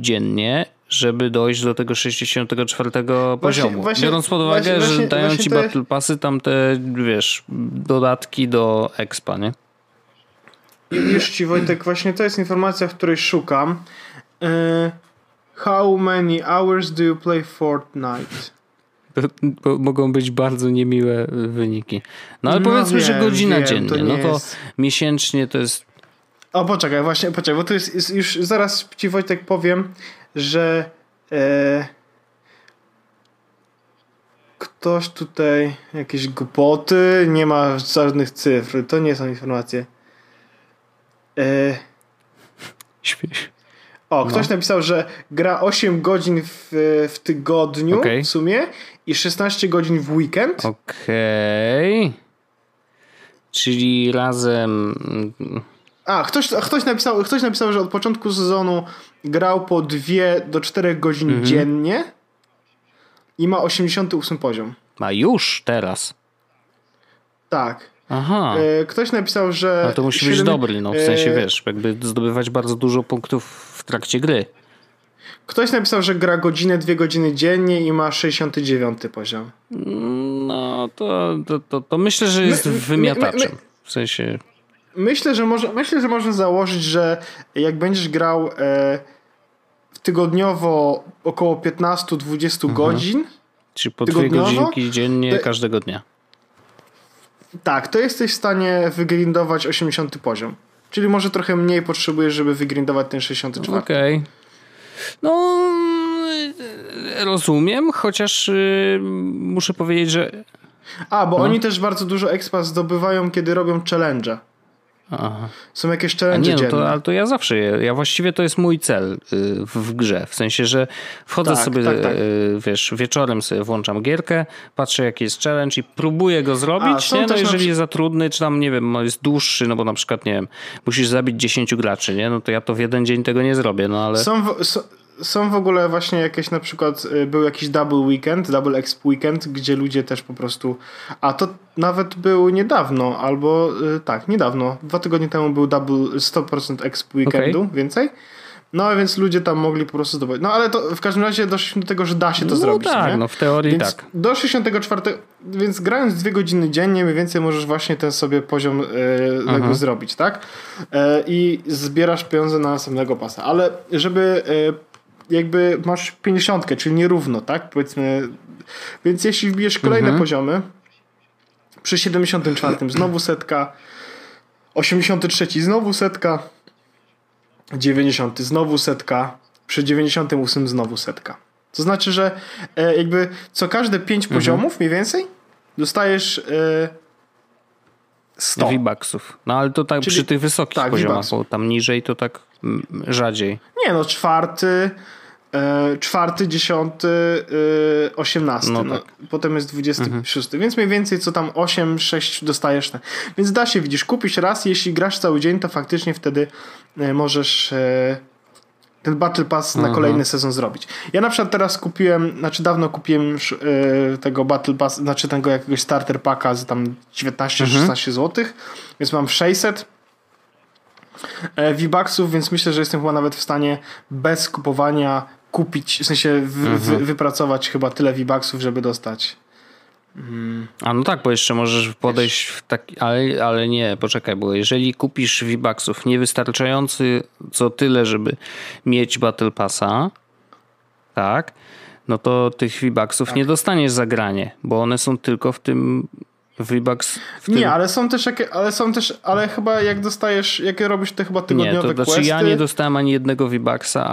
dziennie, żeby dojść do tego 64 poziomu. Biorąc pod uwagę, że dają ci Battle Passy, tam te, wiesz, dodatki do expa, nie? Już ci, Wojtek, właśnie to jest informacja, w której szukam. How many hours do you play Fortnite? To mogą być bardzo niemiłe wyniki. No ale powiedzmy, że godzina dziennie. To no to jest... miesięcznie to jest... O, poczekaj, bo to jest już zaraz ci, Wojtek, powiem, że ktoś tutaj jakieś głupoty, nie ma żadnych cyfr, to nie są informacje. Ktoś napisał, że gra 8 godzin w tygodniu w sumie i 16 godzin w weekend. Okej. czyli razem... Ktoś napisał, że od początku sezonu grał po 2 do 4 godzin dziennie i ma 88 poziom. A już teraz? Tak. Aha. Ktoś napisał, że... No to musi być dobry, no w sensie wiesz, jakby zdobywać bardzo dużo punktów w trakcie gry. Ktoś napisał, że gra godzinę, 2 godziny dziennie i ma 69 poziom. No to myślę, że jest wymiataczem. W sensie... Myślę, że można założyć, że jak będziesz grał tygodniowo około 15-20 godzin. Czyli po 2 godzinki dziennie każdego dnia. Tak, to jesteś w stanie wygrindować 80 poziom. Czyli może trochę mniej potrzebujesz, żeby wygrindować ten 64. Okej. No rozumiem, chociaż muszę powiedzieć, że... Oni też bardzo dużo expa zdobywają, kiedy robią challenge'a. Aha. Są jakieś challenge dzienne. Ale to ja zawsze właściwie to jest mój cel w grze, w sensie, że wchodzę sobie. Wiesz, wieczorem sobie włączam gierkę, patrzę jaki jest challenge i próbuję go zrobić, nie? No jeżeli jest za trudny, czy tam, nie wiem, jest dłuższy, no bo na przykład, nie wiem, musisz zabić 10 graczy, nie? No to ja to w jeden dzień tego nie zrobię, no ale... Są w ogóle właśnie jakieś, na przykład był jakiś double exp weekend, gdzie ludzie też po prostu, a to nawet był niedawno, albo tak, niedawno, 2 tygodnie temu był double 100% exp weekendu, więcej. No więc ludzie tam mogli po prostu zdobyć. No ale to w każdym razie doszliśmy do tego, że da się to zrobić. Tak, nie? No w teorii więc tak. Do 64, więc grając 2 godziny dziennie mniej więcej możesz właśnie ten sobie poziom zrobić, tak? I zbierasz pieniądze na następnego pasa. Ale żeby... jakby masz 50, czyli nierówno, tak? Powiedzmy. Więc jeśli wbijesz kolejne poziomy, przy 74 znowu 100, 83 znowu 100, 90 znowu 100, przy 98 znowu 100. To znaczy, że jakby co każde 5 poziomów mniej więcej dostajesz 100 V-Bucksów. No ale to tak, czyli przy tych wysokich poziomach, bo tam niżej to tak rzadziej. Nie no, 4, 10, 18. No, potem jest 26. Więc mniej więcej co tam 8, 6 dostajesz. Więc da się, widzisz, kupisz raz, jeśli grasz cały dzień, to faktycznie wtedy możesz ten Battle Pass na kolejny sezon zrobić. Ja na przykład teraz dawno kupiłem już tego Battle Pass, tego jakiegoś starter packa za tam 19-16 zł, więc mam 600 V-Bucksów, więc myślę, że jestem chyba nawet w stanie bez kupowania kupić, w sensie wypracować chyba tyle V-Bucksów, żeby dostać. A no tak, bo jeszcze możesz podejść w taki, ale nie, poczekaj, bo jeżeli kupisz V-Bucksów niewystarczający co tyle, żeby mieć Battle Passa, tak, no to tych V-Bucksów nie dostaniesz za granie, bo one są tylko w tym V-Bucks. Nie, ale są też ale chyba jak dostajesz, jak robisz te chyba tygodniowe questy. Znaczy ja nie dostałem ani jednego V-Bucksa,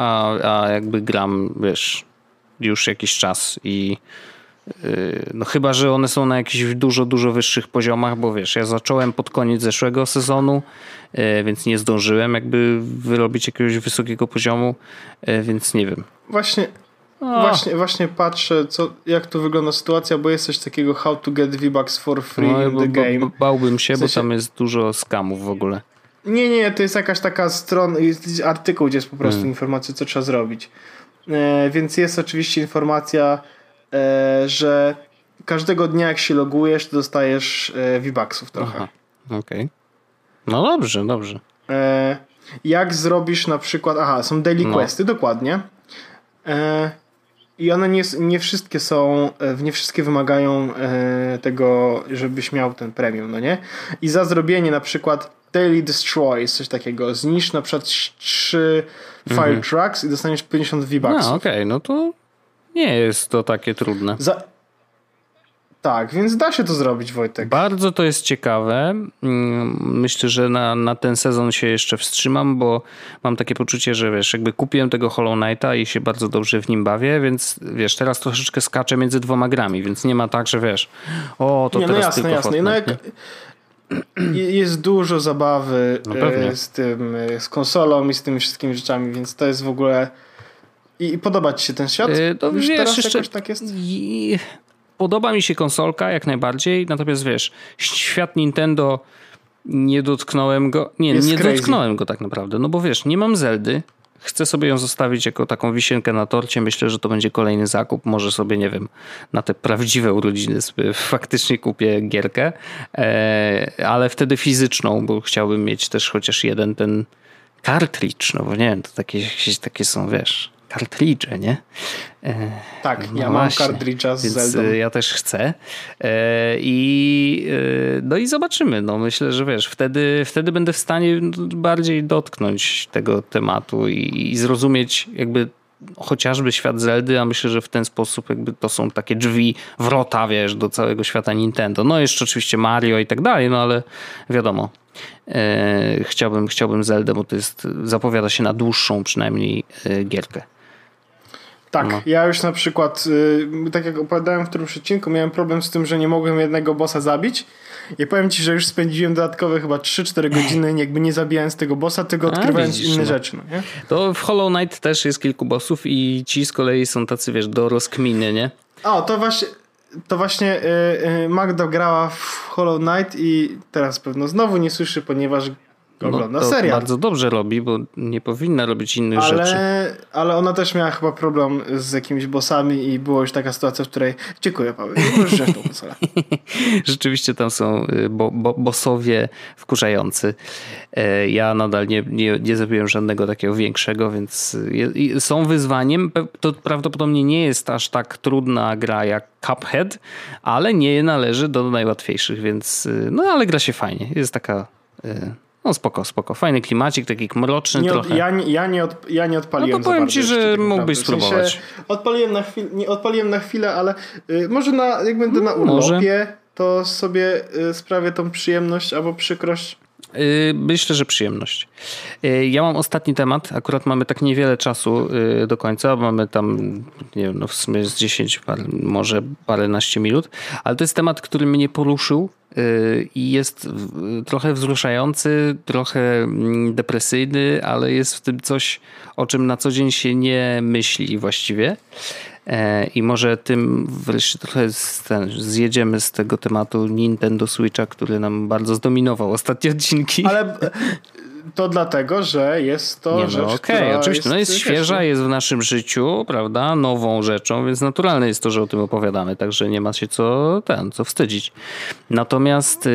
a jakby gram, wiesz, już jakiś czas i no chyba, że one są na jakichś dużo wyższych poziomach, bo wiesz, ja zacząłem pod koniec zeszłego sezonu, więc nie zdążyłem jakby wyrobić jakiegoś wysokiego poziomu, więc nie wiem. Właśnie patrzę, jak tu wygląda sytuacja, bo jest coś takiego how to get V-Bucks for free in the game. Bałbym się, bo tam jest dużo skamów w ogóle. Nie, to jest jakaś taka strona, jest artykuł, gdzie jest po prostu informacja, co trzeba zrobić. Więc jest oczywiście informacja, że każdego dnia jak się logujesz, to dostajesz V-Bucksów trochę. Okej. No dobrze. Jak zrobisz na przykład... są daily questy, dokładnie. I one nie wszystkie są... Nie wszystkie wymagają tego, żebyś miał ten premium, no nie? I za zrobienie na przykład daily destroy, coś takiego. Zniszcz na przykład 3 fire trucks i dostaniesz 50 V-Bucksów. Okej, no to... Nie jest to takie trudne. Tak, więc da się to zrobić, Wojtek. Bardzo to jest ciekawe. Myślę, że na ten sezon się jeszcze wstrzymam, bo mam takie poczucie, że wiesz, jakby kupiłem tego Hollow Knighta i się bardzo dobrze w nim bawię, więc wiesz, teraz troszeczkę skaczę między dwoma grami, więc nie ma tak, że wiesz, jasne. Fortnite, jest dużo zabawy z konsolą i z tymi wszystkimi rzeczami, więc to jest w ogóle... I podoba ci się ten świat? Już wiesz, teraz jeszcze, jakoś tak jest? Podoba mi się konsolka jak najbardziej, natomiast wiesz, świat Nintendo Nie dotknąłem go. Nie dotknąłem go tak naprawdę. No bo wiesz, nie mam Zeldy. Chcę sobie ją zostawić jako taką wisienkę na torcie. Myślę, że to będzie kolejny zakup. Może sobie, nie wiem, na te prawdziwe urodziny sobie faktycznie kupię gierkę. Ale wtedy fizyczną, bo chciałbym mieć też chociaż jeden ten kartridż. No bo nie wiem, to takie są, wiesz, kartridże, nie? Tak, no ja mam kartridża z Zeldą. Ja też chcę. No i zobaczymy. No myślę, że wiesz, wtedy będę w stanie bardziej dotknąć tego tematu i zrozumieć jakby chociażby świat Zeldy, a myślę, że w ten sposób jakby to są takie drzwi, wrota, wiesz, do całego świata Nintendo. No jeszcze oczywiście Mario i tak dalej, no ale wiadomo. Chciałbym Zeldę, bo to jest, zapowiada się na dłuższą przynajmniej gierkę. Tak, no. Ja już na przykład, tak jak opowiadałem w tym odcinku, miałem problem z tym, że nie mogłem jednego bossa zabić i powiem ci, że już spędziłem dodatkowe chyba 3-4 godziny jakby nie zabijając tego bossa, tylko odkrywając inne rzeczy. No, nie? To w Hollow Knight też jest kilku bossów i ci z kolei są tacy, wiesz, do rozkminy, nie? O, to właśnie Magda grała w Hollow Knight i teraz pewno znowu nie słyszy, ponieważ ogląda serial. Bardzo dobrze robi, bo nie powinna robić innych rzeczy. Ale ona też miała chyba problem z jakimiś bossami i była już taka sytuacja, w której dziękuję, Paweł. Rzeczywiście tam są bossowie wkurzający. Ja nadal nie zabiłem żadnego takiego większego, więc są wyzwaniem. To prawdopodobnie nie jest aż tak trudna gra jak Cuphead, ale nie należy do najłatwiejszych, więc no ale gra się fajnie. Jest taka... No spoko. Fajny klimacik, taki mroczny trochę. Ja nie odpaliłem. No to powiem ci, że mógłbyś spróbować. Odpaliłem na chwilę, ale może jak będę na urlopie, to sobie sprawię tą przyjemność albo przykrość. Myślę, że przyjemność. Ja mam ostatni temat. Akurat mamy tak niewiele czasu do końca. Mamy tam, nie wiem, no w sumie z 10, może paręnaście minut. Ale to jest temat, który mnie poruszył i jest trochę wzruszający, trochę depresyjny, ale jest w tym coś, o czym na co dzień się nie myśli właściwie. I może tym wreszcie trochę zjedziemy z tego tematu Nintendo Switcha, który nam bardzo zdominował ostatnie odcinki. Ale to dlatego, że jest to rzecz, która oczywiście. Jest świeża, jest w naszym życiu, prawda, nową rzeczą, więc naturalne jest to, że o tym opowiadamy, także nie ma się co wstydzić. Natomiast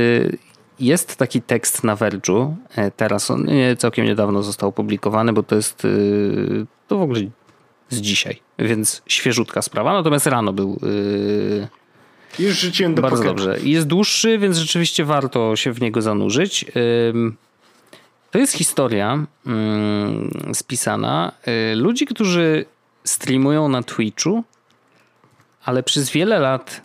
jest taki tekst na Verge'u, teraz on całkiem niedawno został opublikowany, bo to w ogóle z dzisiaj, więc świeżutka sprawa, natomiast rano był już rzuciłem do bardzo pakietu. Dobrze. Jest dłuższy, więc rzeczywiście warto się w niego zanurzyć. To jest historia spisana ludzi, którzy streamują na Twitchu, ale przez wiele lat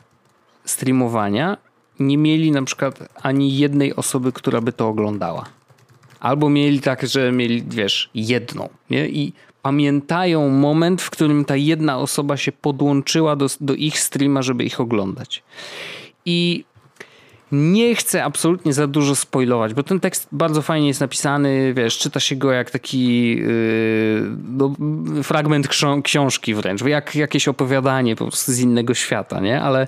streamowania nie mieli na przykład ani jednej osoby, która by to oglądała. Albo mieli tak, że mieli, wiesz, jedną. Nie? I pamiętają moment, w którym ta jedna osoba się podłączyła do ich streama, żeby ich oglądać. I nie chcę absolutnie za dużo spoilować, bo ten tekst bardzo fajnie jest napisany, wiesz, czyta się go jak taki fragment książki wręcz, jak jakieś opowiadanie po prostu z innego świata, nie? Ale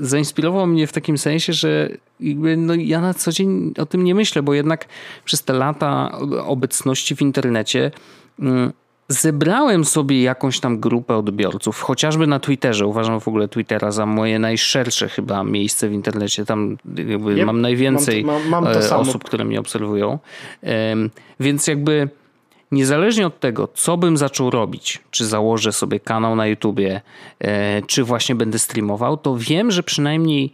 zainspirowało mnie w takim sensie, że ja na co dzień o tym nie myślę, bo jednak przez te lata obecności w internecie zebrałem sobie jakąś tam grupę odbiorców, chociażby na Twitterze. Uważam w ogóle Twittera za moje najszersze chyba miejsce w internecie. Tam jakby mam najwięcej osób, które mnie obserwują. Więc jakby niezależnie od tego, co bym zaczął robić, czy założę sobie kanał na YouTubie, czy właśnie będę streamował, to wiem, że przynajmniej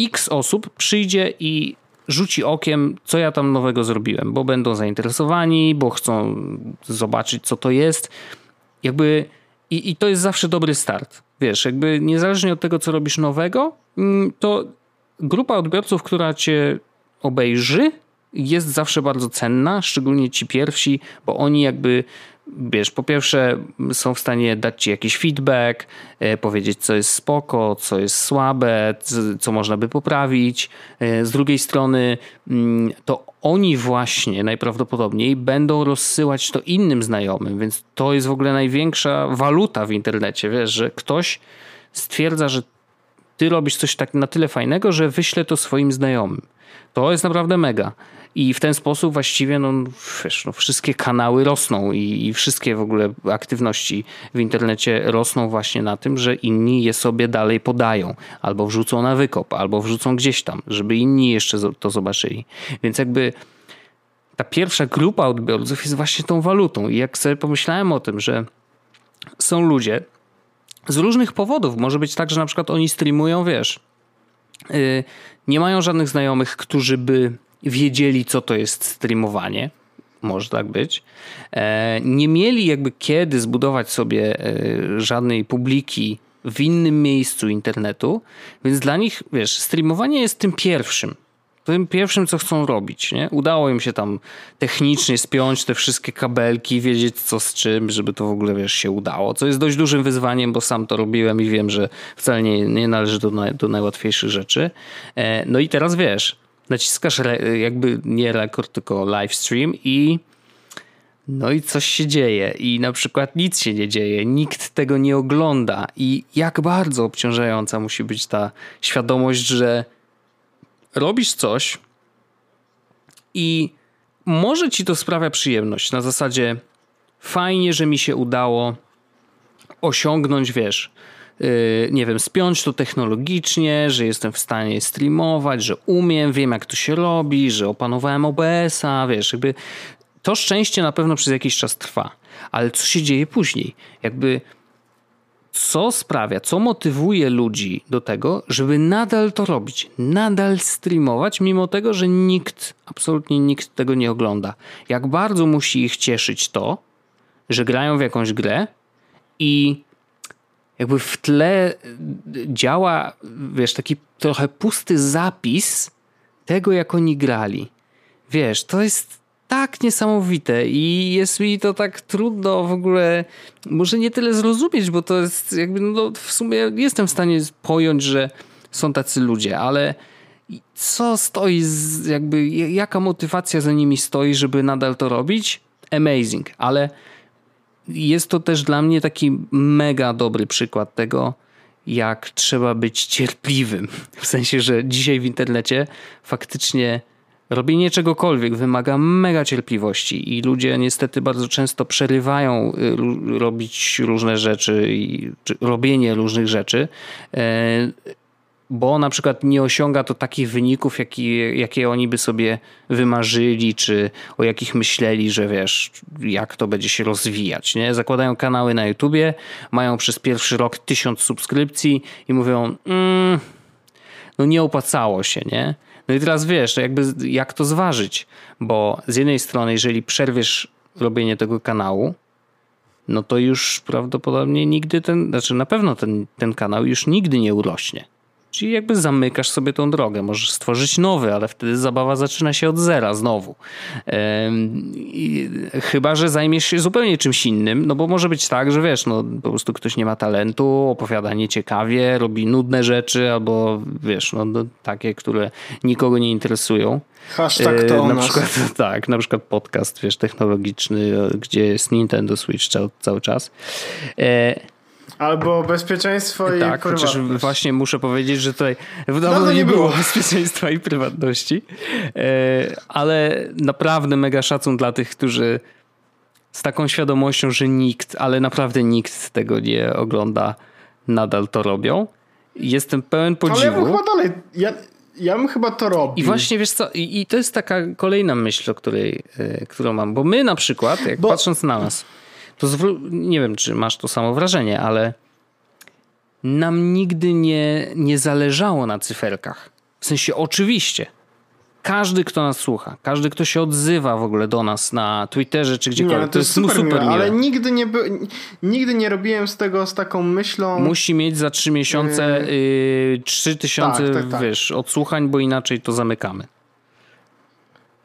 x osób przyjdzie i rzuci okiem, co ja tam nowego zrobiłem, bo będą zainteresowani, bo chcą zobaczyć, co to jest. Jakby i to jest zawsze dobry start. Wiesz, jakby niezależnie od tego, co robisz nowego, to grupa odbiorców, która cię obejrzy, jest zawsze bardzo cenna, szczególnie ci pierwsi, bo oni jakby, wiesz, po pierwsze są w stanie dać ci jakiś feedback, powiedzieć, co jest spoko, co jest słabe, co można by poprawić. Z drugiej strony to oni właśnie najprawdopodobniej będą rozsyłać to innym znajomym, więc to jest w ogóle największa waluta w internecie, wiesz, że ktoś stwierdza, że ty robisz coś tak na tyle fajnego, że wyślę to swoim znajomym. To jest naprawdę mega. I w ten sposób właściwie wszystkie kanały rosną i wszystkie w ogóle aktywności w internecie rosną właśnie na tym, że inni je sobie dalej podają. Albo wrzucą na wykop, albo wrzucą gdzieś tam, żeby inni jeszcze to zobaczyli. Więc jakby ta pierwsza grupa odbiorców jest właśnie tą walutą. I jak sobie pomyślałem o tym, że są ludzie z różnych powodów. Może być tak, że na przykład oni streamują, nie mają żadnych znajomych, którzy by wiedzieli, co to jest streamowanie. Może tak być. Nie mieli jakby kiedy zbudować sobie żadnej publiki w innym miejscu internetu, więc dla nich, streamowanie jest tym pierwszym, co chcą robić. Nie? Udało im się tam technicznie spiąć te wszystkie kabelki, wiedzieć co z czym, żeby to w ogóle się udało, co jest dość dużym wyzwaniem, bo sam to robiłem i wiem, że wcale nie należy do najłatwiejszych rzeczy. No i teraz naciskasz tylko live stream i no i coś się dzieje i na przykład nic się nie dzieje, nikt tego nie ogląda i jak bardzo obciążająca musi być ta świadomość, że robisz coś i może ci to sprawia przyjemność na zasadzie fajnie, że mi się udało osiągnąć, spiąć to technologicznie, że jestem w stanie streamować, że umiem, wiem jak to się robi, że opanowałem OBS-a, to szczęście na pewno przez jakiś czas trwa, ale co się dzieje później? Co sprawia, co motywuje ludzi do tego, żeby nadal to robić, nadal streamować, mimo tego, że absolutnie nikt tego nie ogląda. Jak bardzo musi ich cieszyć to, że grają w jakąś grę i w tle działa, taki trochę pusty zapis tego, jak oni grali. To jest tak niesamowite i jest mi to tak trudno w ogóle, może nie tyle zrozumieć, bo to jest w sumie jestem w stanie pojąć, że są tacy ludzie, ale co stoi, jaka motywacja za nimi stoi, żeby nadal to robić? Amazing, ale jest to też dla mnie taki mega dobry przykład tego, jak trzeba być cierpliwym. W sensie, że dzisiaj w internecie faktycznie robienie czegokolwiek wymaga mega cierpliwości i ludzie niestety bardzo często przerywają robić różne rzeczy i robienie różnych rzeczy, bo na przykład nie osiąga to takich wyników, jakie oni by sobie wymarzyli, czy o jakich myśleli, jak to będzie się rozwijać. Nie? Zakładają kanały na YouTubie, mają przez pierwszy rok 1000 subskrypcji i mówią, nie opłacało się, nie? No i teraz jak to zważyć, bo z jednej strony, jeżeli przerwiesz robienie tego kanału, no to już prawdopodobnie na pewno ten kanał już nigdy nie urośnie. Czyli zamykasz sobie tą drogę, możesz stworzyć nowy, ale wtedy zabawa zaczyna się od zera znowu. Chyba że zajmiesz się zupełnie czymś innym, no bo może być tak, że po prostu ktoś nie ma talentu, opowiada nieciekawie, robi nudne rzeczy albo takie, które nikogo nie interesują. Hashtag to na przykład, tak, na przykład podcast technologiczny, gdzie jest Nintendo Switch cały czas. Albo bezpieczeństwo i prywatność. Chociaż właśnie muszę powiedzieć, że tutaj dawno nie było bezpieczeństwa i prywatności. Ale naprawdę mega szacun dla tych, którzy z taką świadomością, że nikt, ale naprawdę nikt tego nie ogląda, nadal to robią. Jestem pełen podziwu. Ale ja bym chyba dalej... Ja bym chyba to robił. I właśnie i to jest taka kolejna myśl, którą mam. Bo my na przykład, patrząc na nas... nie wiem, czy masz to samo wrażenie, ale nam nigdy nie zależało na cyferkach. W sensie oczywiście. Każdy, kto nas słucha, każdy, kto się odzywa w ogóle do nas na Twitterze czy gdziekolwiek, to jest super miłe. Ale nigdy nie robiłem z tego z taką myślą... Musi mieć za 3 miesiące 3000 odsłuchań, bo inaczej to zamykamy.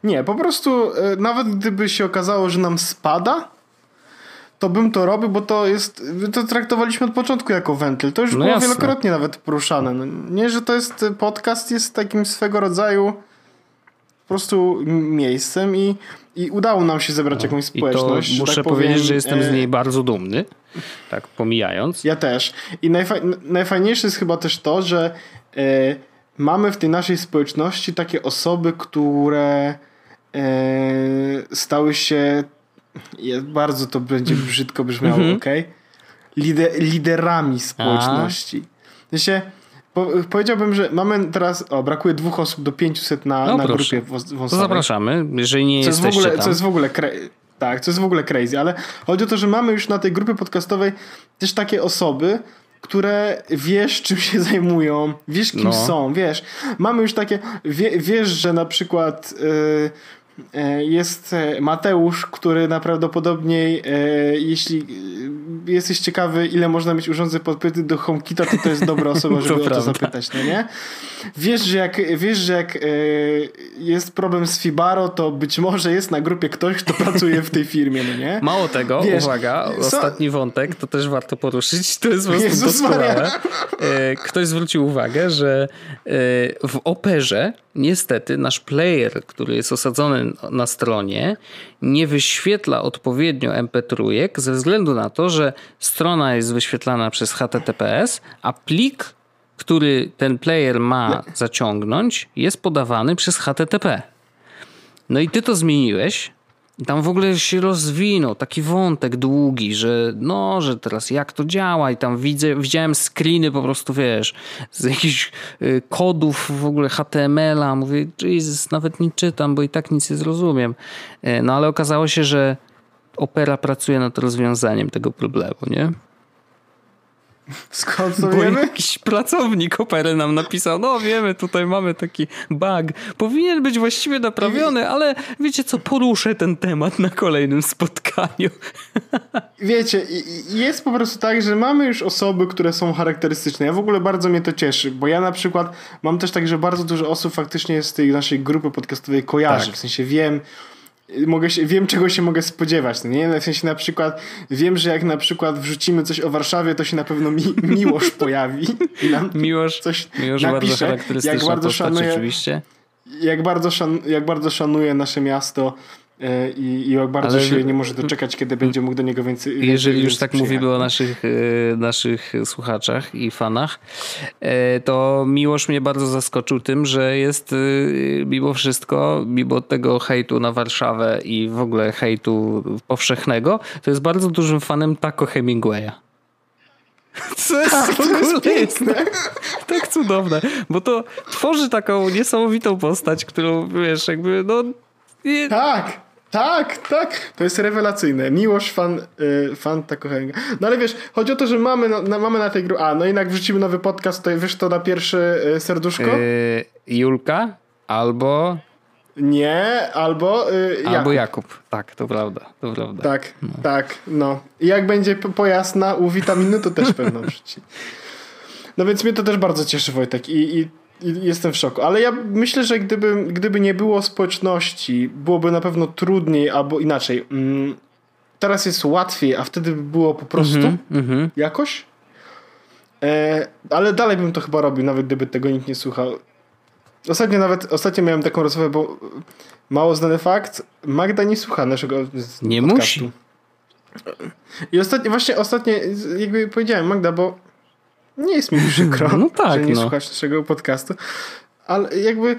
Nie, po prostu nawet gdyby się okazało, że nam spada... to bym to robił, bo to traktowaliśmy od początku jako wentyl. To już było jasne. Wielokrotnie nawet poruszane. Nie, że to jest podcast, jest takim swego rodzaju po prostu miejscem i udało nam się zebrać jakąś społeczność. I to muszę powiedzieć, że jestem z niej bardzo dumny, tak pomijając. Ja też. I najfajniejsze jest chyba też to, że mamy w tej naszej społeczności takie osoby, które stały się, bardzo to będzie brzydko brzmiało, liderami społeczności. Znaczy, powiedziałbym, że mamy teraz, brakuje 2 osób do 500 na grupie wąsowej. To zapraszamy, jeżeli nie jesteście tam. Co jest w ogóle crazy, ale chodzi o to, że mamy już na tej grupie podcastowej też takie osoby, które wiesz, czym się zajmują, wiesz, kim są, wiesz. Mamy już takie, wiesz, że na przykład jest Mateusz, który prawdopodobnie, jeśli jesteś ciekawy, ile można mieć urządzeń podpiętych do HomeKita, to jest dobra osoba, żeby o to zapytać, no nie? Wiesz, że jak jest problem z Fibaro, to być może jest na grupie ktoś, kto pracuje w tej firmie, no nie? Mało tego, wiesz, uwaga, ostatni wątek, to też warto poruszyć, to jest po prostu doskonałe. Ktoś zwrócił uwagę, że w Operze niestety nasz player, który jest osadzony na stronie, nie wyświetla odpowiednio MP3 ze względu na to, że strona jest wyświetlana przez HTTPS, a plik, który ten player ma zaciągnąć, jest podawany przez HTTP. No i ty to zmieniłeś. Tam w ogóle się rozwinął taki wątek długi, że teraz jak to działa, i tam widziałem screeny po prostu, wiesz, z jakichś kodów w ogóle HTML-a. Mówię, Jezus, nawet nie czytam, bo i tak nic nie zrozumiem. No ale okazało się, że Opera pracuje nad rozwiązaniem tego problemu, nie? Skąd to wiemy? Jakiś pracownik Opery nam napisał, wiemy, tutaj mamy taki bug. Powinien być właściwie naprawiony, ale wiecie co, poruszę ten temat na kolejnym spotkaniu. Wiecie, jest po prostu tak, że mamy już osoby, które są charakterystyczne. Ja w ogóle bardzo mnie to cieszy, bo ja na przykład mam też tak, że bardzo dużo osób faktycznie z tej naszej grupy podcastowej kojarzy. Tak. W sensie wiem, czego się mogę spodziewać, nie? W sensie na przykład wiem, że jak na przykład wrzucimy coś o Warszawie, to się na pewno Miłosz pojawi i nam Miłosz napisze, bardzo charakterystyczna jak bardzo szanuje nasze miasto i jak bardzo się nie może doczekać, kiedy będzie mógł do niego więcej. Jeżeli już tak mówimy o naszych słuchaczach i fanach, to Miłosz mnie bardzo zaskoczył tym, że jest mimo wszystko, mimo tego hejtu na Warszawę i w ogóle hejtu powszechnego, to jest bardzo dużym fanem Taco Hemingwaya. Tak cudowne, bo to tworzy taką niesamowitą postać, którą wiesz, jakby Tak. To jest rewelacyjne. Miłość, fan Taco Hemingwaya. No ale wiesz, chodzi o to, że mamy na tej grupie... no jednak wrzucimy nowy podcast, to wiesz to na pierwsze serduszko? Julka albo... Nie, albo Jakub. Tak, to prawda. Tak. I jak będzie pojazd na U-witaminy, to też pewno wrzuci. No więc mnie to też bardzo cieszy, Wojtek. Jestem w szoku, ale ja myślę, że gdyby nie było społeczności, byłoby na pewno trudniej, albo inaczej. Teraz jest łatwiej, a wtedy by było po prostu jakoś. Ale dalej bym to chyba robił, nawet gdyby tego nikt nie słuchał. Ostatnio miałem taką rozmowę, bo mało znany fakt, Magda nie słucha naszego podcastu. Nie musi. I ostatnio jakby powiedziałem, Magda, bo nie jest mi przykro, że nie słuchasz naszego podcastu, ale jakby,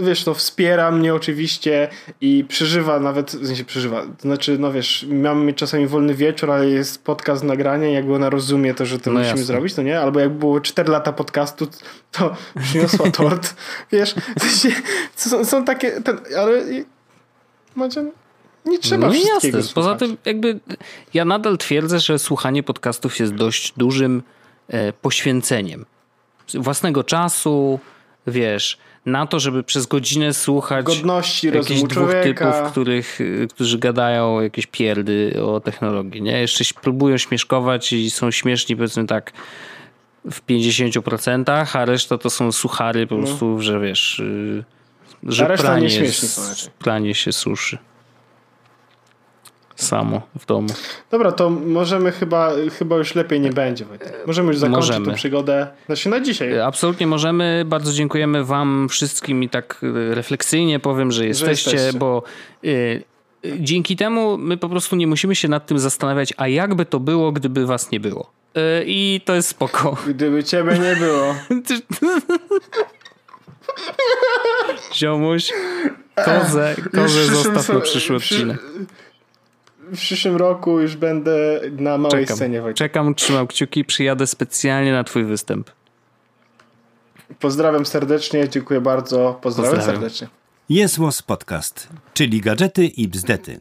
wiesz, wspiera mnie oczywiście i przeżywa nawet, w sensie przeżywa, to znaczy, wiesz, mamy czasami wolny wieczór, ale jest podcast, nagranie, jakby ona rozumie to, że to musimy zrobić, to nie? Albo jak było 4 lata podcastu, to przyniosła tort, wiesz, w sensie, są takie, ale macie... Nie trzeba wszystkiego słuchać. Poza tym jakby ja nadal twierdzę, że słuchanie podcastów jest dość dużym poświęceniem własnego czasu, wiesz, na to, żeby przez godzinę słuchać godności, jakichś 2 typów, którzy gadają jakieś pierdy o technologii, nie? Jeszcze próbują śmieszkować i są śmieszni, powiedzmy tak, w 50%, a reszta to są suchary po prostu, że wiesz, że pranie się suszy. samo w domu. Dobra, to możemy chyba już lepiej nie będzie. Możemy już zakończyć tę przygodę. Znaczy na dzisiaj. Absolutnie możemy. Bardzo dziękujemy wam wszystkim i tak refleksyjnie powiem, że jesteście. Bo dzięki temu my po prostu nie musimy się nad tym zastanawiać, a jakby to było, gdyby was nie było. I to jest spoko. Gdyby ciebie nie było. Ziomuś, kozę zostaw na przyszły odcinek. W przyszłym roku już będę na małej scenie. Wojtek. Czekam, trzymam kciuki, przyjadę specjalnie na twój występ. Pozdrawiam serdecznie, dziękuję bardzo. Pozdrawiam serdecznie. Jesłos Podcast, czyli gadżety i bzdety.